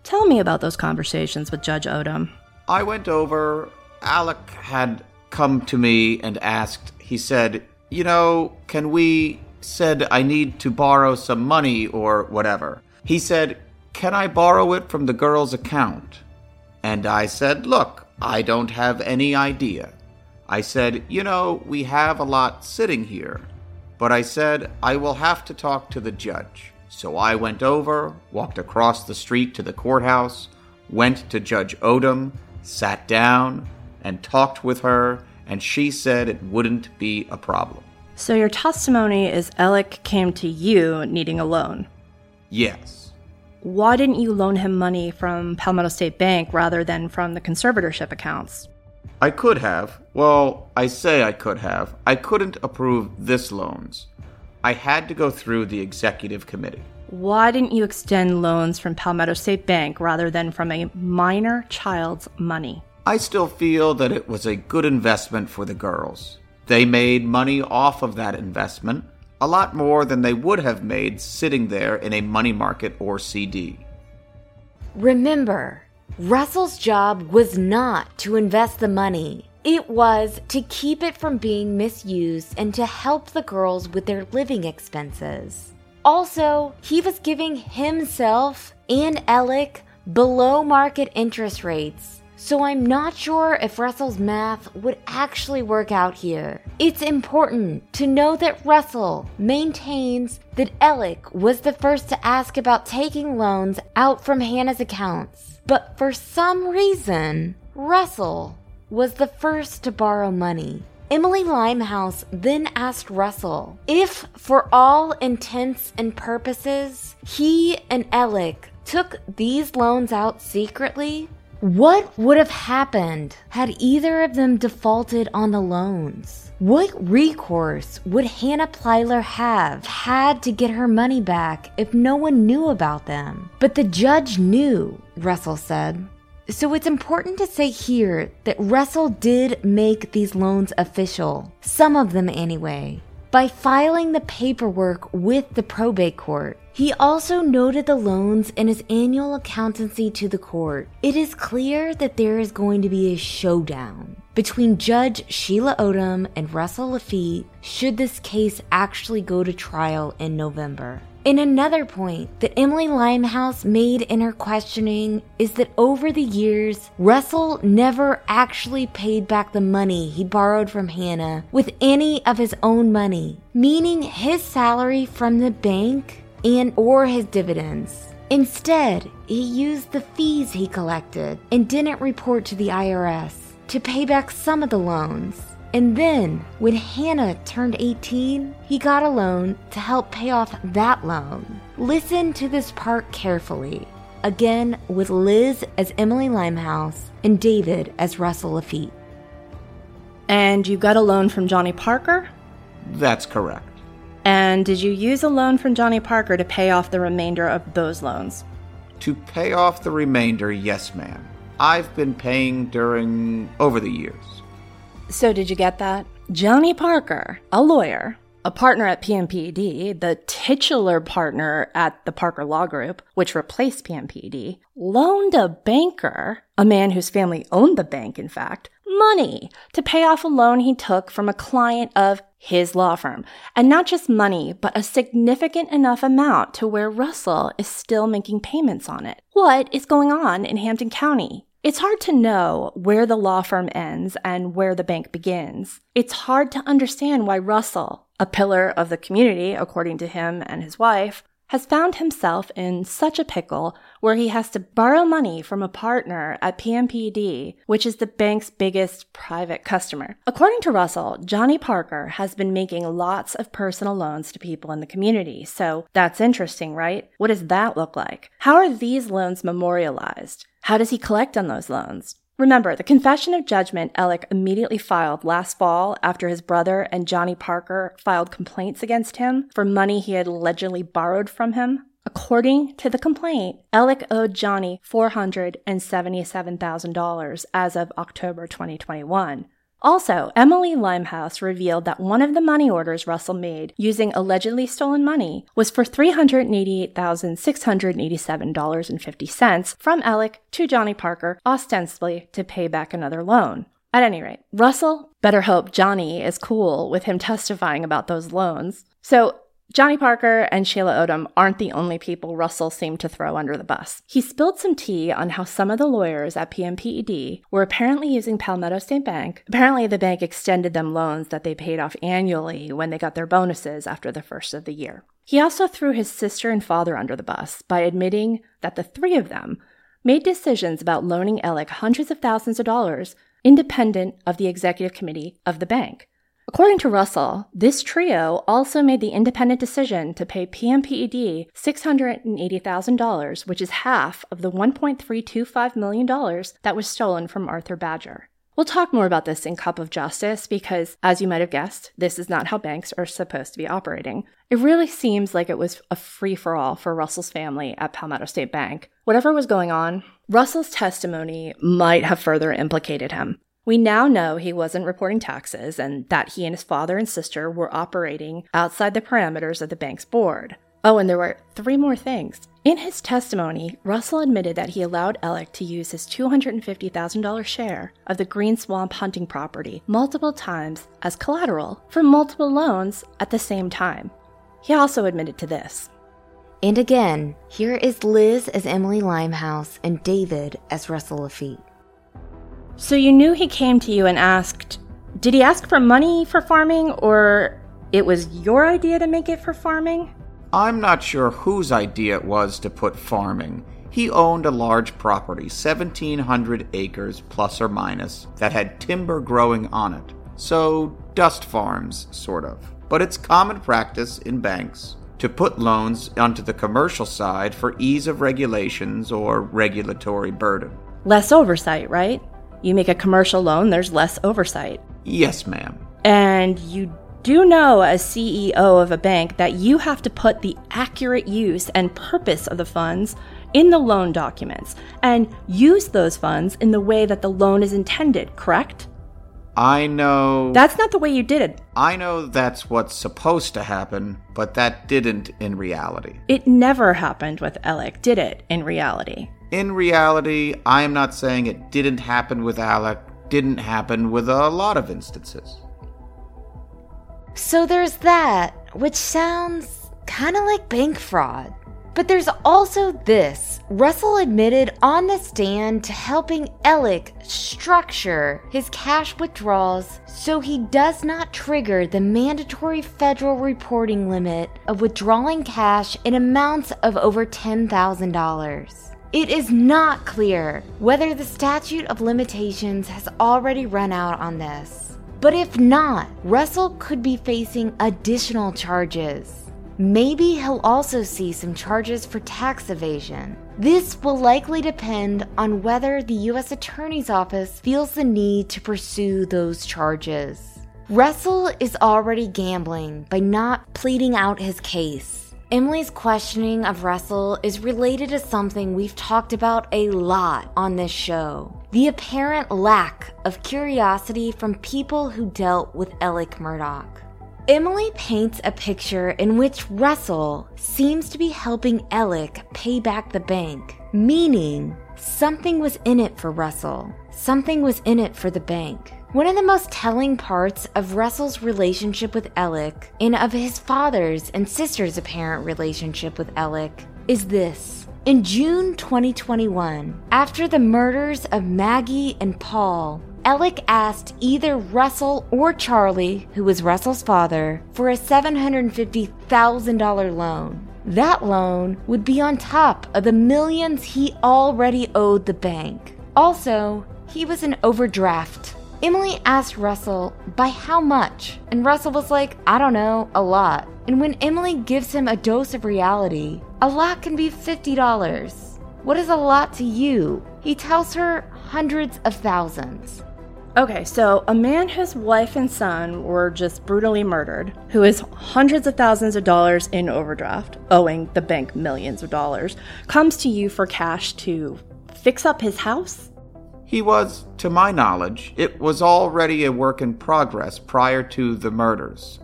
Tell me about those conversations with Judge Odom. I went over. Alec had come to me and asked. He said, can we... said I need to borrow some money or whatever. He said, can I borrow it from the girl's account? And I said, look, I don't have any idea. I said, we have a lot sitting here. But I said, I will have to talk to the judge. So I went over, walked across the street to the courthouse, went to Judge Odom, sat down, and talked with her, and she said it wouldn't be a problem. So your testimony is Alec came to you needing a loan? Yes. Why didn't you loan him money from Palmetto State Bank rather than from the conservatorship accounts? I could have. Well, I say I could have. I couldn't approve this loans. I had to go through the executive committee. Why didn't you extend loans from Palmetto State Bank rather than from a minor child's money? I still feel that it was a good investment for the girls. They made money off of that investment, a lot more than they would have made sitting there in a money market or CD. Remember, Russell's job was not to invest the money. It was to keep it from being misused and to help the girls with their living expenses. Also, he was giving himself and Alec below market interest rates, so I'm not sure if Russell's math would actually work out here. It's important to know that Russell maintains that Alec was the first to ask about taking loans out from Hannah's accounts, but for some reason, Russell was the first to borrow money. Emily Limehouse then asked Russell if, for all intents and purposes, he and Alec took these loans out secretly, what would have happened had either of them defaulted on the loans? What recourse would Hannah Plyler have had to get her money back if no one knew about them? But the judge knew, Russell said. So it's important to say here that Russell did make these loans official, some of them anyway, by filing the paperwork with the probate court. He also noted the loans in his annual accountancy to the court. It is clear that there is going to be a showdown between Judge Sheila Odom and Russell Laffitte should this case actually go to trial in November. And another point that Emily Limehouse made in her questioning is that over the years, Russell never actually paid back the money he borrowed from Hannah with any of his own money, meaning his salary from the bank and or his dividends. Instead, he used the fees he collected and didn't report to the IRS to pay back some of the loans. And then, when Hannah turned 18, he got a loan to help pay off that loan. Listen to this part carefully. Again, with Liz as Emily Limehouse and David as Russell Laffitte. And you got a loan from Johnny Parker? That's correct. And did you use a loan from Johnny Parker to pay off the remainder of those loans? To pay off the remainder, yes, ma'am. I've been paying over the years. So did you get that? Johnny Parker, a lawyer, a partner at PMPED, the titular partner at the Parker Law Group, which replaced PMPED, loaned a banker, a man whose family owned the bank, in fact, money to pay off a loan he took from a client of his law firm. And not just money, but a significant enough amount to where Russell is still making payments on it. What is going on in Hampton County? It's hard to know where the law firm ends and where the bank begins. It's hard to understand why Russell, a pillar of the community, according to him and his wife, has found himself in such a pickle where he has to borrow money from a partner at PMPD, which is the bank's biggest private customer. According to Russell, Johnny Parker has been making lots of personal loans to people in the community. So that's interesting, right? What does that look like? How are these loans memorialized? How does he collect on those loans? Remember, the confession of judgment Alec immediately filed last fall after his brother and Johnny Parker filed complaints against him for money he had allegedly borrowed from him. According to the complaint, Alec owed Johnny $477,000 as of October 2021. Also, Emily Limehouse revealed that one of the money orders Russell made using allegedly stolen money was for $388,687.50 from Alec to Johnny Parker, ostensibly to pay back another loan. At any rate, Russell better hope Johnny is cool with him testifying about those loans. So, Johnny Parker and Sheila Odom aren't the only people Russell seemed to throw under the bus. He spilled some tea on how some of the lawyers at PMPED were apparently using Palmetto State Bank. Apparently, the bank extended them loans that they paid off annually when they got their bonuses after the first of the year. He also threw his sister and father under the bus by admitting that the three of them made decisions about loaning Alec hundreds of thousands of dollars independent of the executive committee of the bank. According to Russell, this trio also made the independent decision to pay PMPED $680,000, which is half of the $1.325 million that was stolen from Arthur Badger. We'll talk more about this in Cup of Justice because, as you might have guessed, this is not how banks are supposed to be operating. It really seems like it was a free-for-all for Russell's family at Palmetto State Bank. Whatever was going on, Russell's testimony might have further implicated him. We now know he wasn't reporting taxes and that he and his father and sister were operating outside the parameters of the bank's board. Oh, and there were three more things. In his testimony, Russell admitted that he allowed Alec to use his $250,000 share of the Green Swamp hunting property multiple times as collateral for multiple loans at the same time. He also admitted to this. And again, here is Liz as Emily Limehouse and David as Russell Laffitte. So you knew he came to you and asked, did he ask for money for farming, or it was your idea to make it for farming? I'm not sure whose idea it was to put farming. He owned a large property, 1,700 acres plus or minus, that had timber growing on it. So dust farms, sort of. But it's common practice in banks to put loans onto the commercial side for ease of regulations or regulatory burden. Less oversight, right? You make a commercial loan, there's less oversight. Yes, ma'am. And you do know, as CEO of a bank, that you have to put the accurate use and purpose of the funds in the loan documents and use those funds in the way that the loan is intended, correct? I know... That's not the way you did it. I know that's what's supposed to happen, but that didn't in reality. It never happened with Alec, did it, in reality? In reality, I am not saying it didn't happen with Alec, didn't happen with a lot of instances. So there's that, which sounds kind of like bank fraud. But there's also this. Russell admitted on the stand to helping Alec structure his cash withdrawals so he does not trigger the mandatory federal reporting limit of withdrawing cash in amounts of over $10,000. It is not clear whether the statute of limitations has already run out on this. But if not, Russell could be facing additional charges. Maybe he'll also see some charges for tax evasion. This will likely depend on whether the U.S. Attorney's Office feels the need to pursue those charges. Russell is already gambling by not pleading out his case. Emily's questioning of Russell is related to something we've talked about a lot on this show. The apparent lack of curiosity from people who dealt with Alec Murdaugh. Emily paints a picture in which Russell seems to be helping Alec pay back the bank, meaning something was in it for Russell. Something was in it for the bank. One of the most telling parts of Russell's relationship with Alec, and of his father's and sister's apparent relationship with Alec, is this. In June 2021, after the murders of Maggie and Paul, Alec asked either Russell or Charlie, who was Russell's father, for a $750,000 loan. That loan would be on top of the millions he already owed the bank. Also, he was in overdraft. Emily asked Russell, by how much? And Russell was like, I don't know, a lot. And when Emily gives him a dose of reality, a lot can be $50. What is a lot to you? He tells her hundreds of thousands. Okay, so a man whose wife and son were just brutally murdered, who is hundreds of thousands of dollars in overdraft, owing the bank millions of dollars, comes to you for cash to fix up his house? He was, to my knowledge, it was already a work in progress prior to the murders.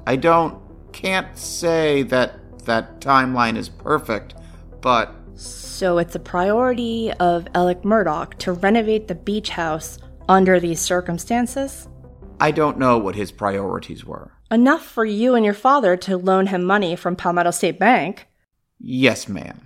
Can't say that timeline is perfect, but... So it's a priority of Alec Murdaugh to renovate the beach house under these circumstances? I don't know what his priorities were. Enough for you and your father to loan him money from Palmetto State Bank? Yes, ma'am.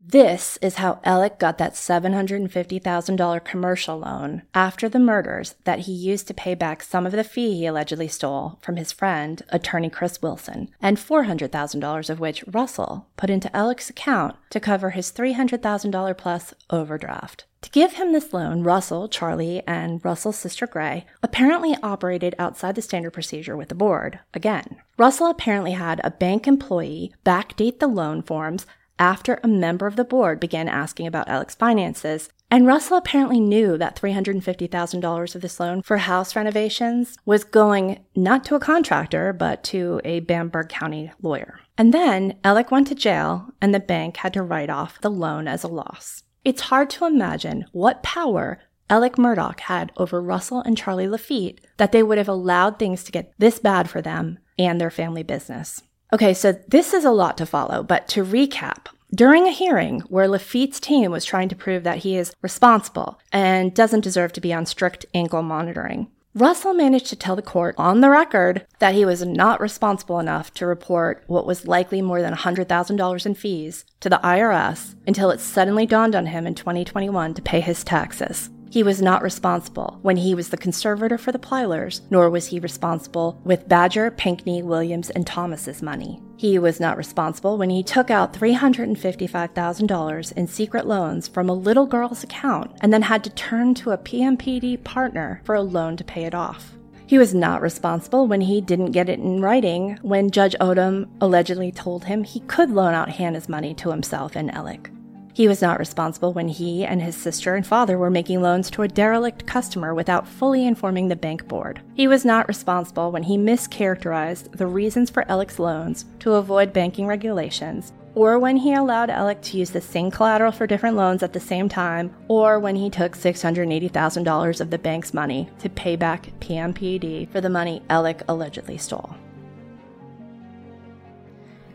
This is how Alec got that $750,000 commercial loan after the murders that he used to pay back some of the fee he allegedly stole from his friend, attorney Chris Wilson, and $400,000 of which Russell put into Alec's account to cover his $300,000 plus overdraft. To give him this loan, Russell, Charlie, and Russell's sister Gray apparently operated outside the standard procedure with the board again. Russell apparently had a bank employee backdate the loan forms after a member of the board began asking about Alec's finances, and Russell apparently knew that $350,000 of this loan for house renovations was going not to a contractor, but to a Bamberg County lawyer. And then Alec went to jail, and the bank had to write off the loan as a loss. It's hard to imagine what power Alec Murdaugh had over Russell and Charlie Laffitte that they would have allowed things to get this bad for them and their family business. Okay, so this is a lot to follow, but to recap, during a hearing where Laffitte's team was trying to prove that he is responsible and doesn't deserve to be on strict ankle monitoring, Russell managed to tell the court on the record that he was not responsible enough to report what was likely more than $100,000 in fees to the IRS until it suddenly dawned on him in 2021 to pay his taxes. He was not responsible when he was the conservator for the Plylers, nor was he responsible with Badger, Pinckney, Williams, and Thomas's money. He was not responsible when he took out $355,000 in secret loans from a little girl's account and then had to turn to a PMPED partner for a loan to pay it off. He was not responsible when he didn't get it in writing when Judge Odom allegedly told him he could loan out Hannah's money to himself and Alec. He was not responsible when he and his sister and father were making loans to a derelict customer without fully informing the bank board. He was not responsible when he mischaracterized the reasons for Alec's loans to avoid banking regulations, or when he allowed Alec to use the same collateral for different loans at the same time, or when he took $680,000 of the bank's money to pay back PMPED for the money Alec allegedly stole.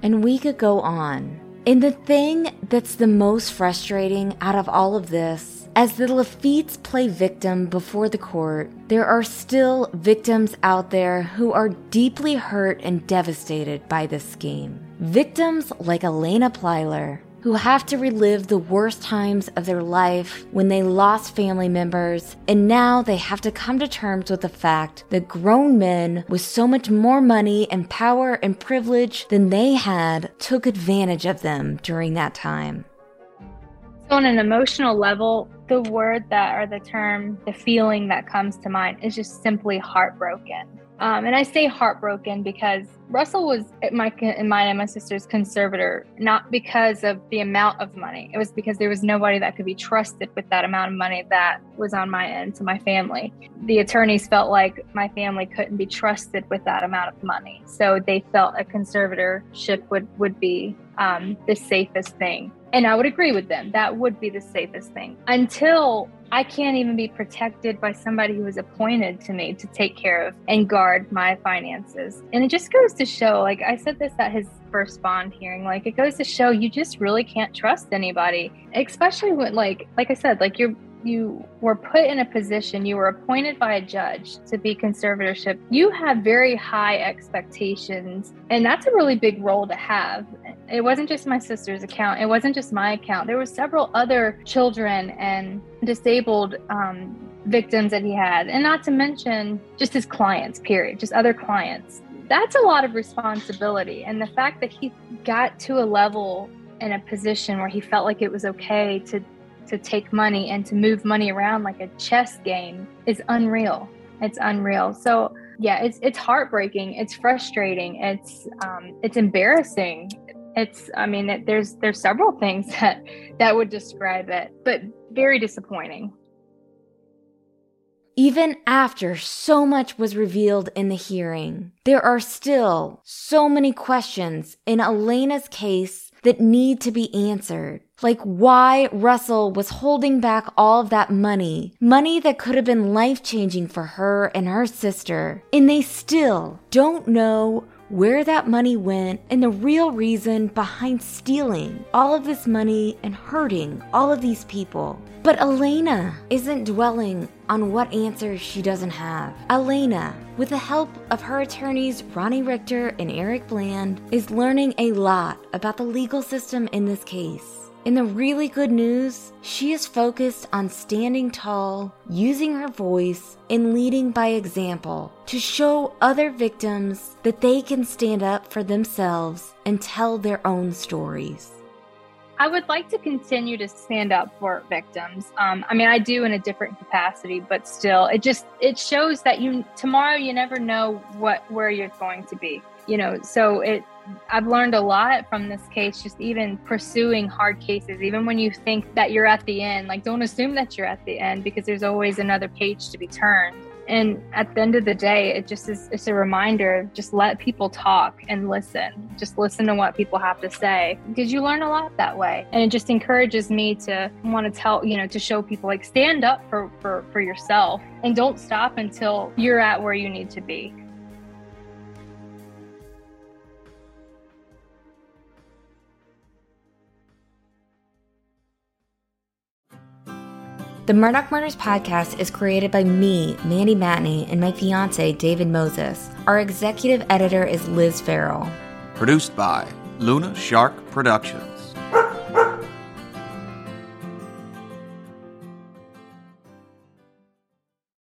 And we could go on. And the thing that's the most frustrating out of all of this, as the Laffittes play victim before the court, there are still victims out there who are deeply hurt and devastated by this scheme. Victims like Alania Plyler, who have to relive the worst times of their life when they lost family members, and now they have to come to terms with the fact that grown men with so much more money and power and privilege than they had took advantage of them during that time. So on an emotional level, the word that, or the term, the feeling that comes to mind is just simply heartbroken. And I say heartbroken because Russell was, in mine and my sister's, conservator, not because of the amount of money. It was because there was nobody that could be trusted with that amount of money that was on my end to my family. The attorneys felt like my family couldn't be trusted with that amount of money. So they felt a conservatorship would be the safest thing. And I would agree with them. That would be the safest thing. Until I can't even be protected by somebody who was appointed to me to take care of and guard my finances. And it just goes to show, like I said this at his first bond hearing, like it goes to show you just really can't trust anybody, especially when, like I said, like you were put in a position, you were appointed by a judge to be conservatorship. You have very high expectations, and that's a really big role to have. It wasn't just my sister's account. It wasn't just my account. There were several other children and disabled victims that he had, and not to mention just his clients, period, just other clients. That's a lot of responsibility. And the fact that he got to a level in a position where he felt like it was okay to take money and to move money around like a chess game is unreal. It's unreal. So yeah, it's heartbreaking. It's frustrating. It's embarrassing. There's several things that would describe it, but very disappointing. Even after so much was revealed in the hearing, there are still so many questions in Alania's case that need to be answered. Like why Russell was holding back all of that money that could have been life-changing for her and her sister. And they still don't know where that money went and the real reason behind stealing all of this money and hurting all of these people. But Alania isn't dwelling on what answers she doesn't have. Alania, with the help of her attorneys Ronnie Richter and Eric Bland, is learning a lot about the legal system in this case. In the really good news, she is focused on standing tall, using her voice, and leading by example to show other victims that they can stand up for themselves and tell their own stories. I would like to continue to stand up for victims. I do in a different capacity, but still, it shows that tomorrow you never know where you're going to be. I've learned a lot from this case, just even pursuing hard cases, even when you think that you're at the end, like don't assume that you're at the end because there's always another page to be turned. And at the end of the day, it just is, it's a reminder of just let people talk and listen. Just listen to what people have to say because you learn a lot that way. And it just encourages me to want to tell, to show people like stand up for yourself and don't stop until you're at where you need to be. The Murdoch Murders Podcast is created by me, Mandy Matney, and my fiancé, David Moses. Our executive editor is Liz Farrell. Produced by Luna Shark Productions.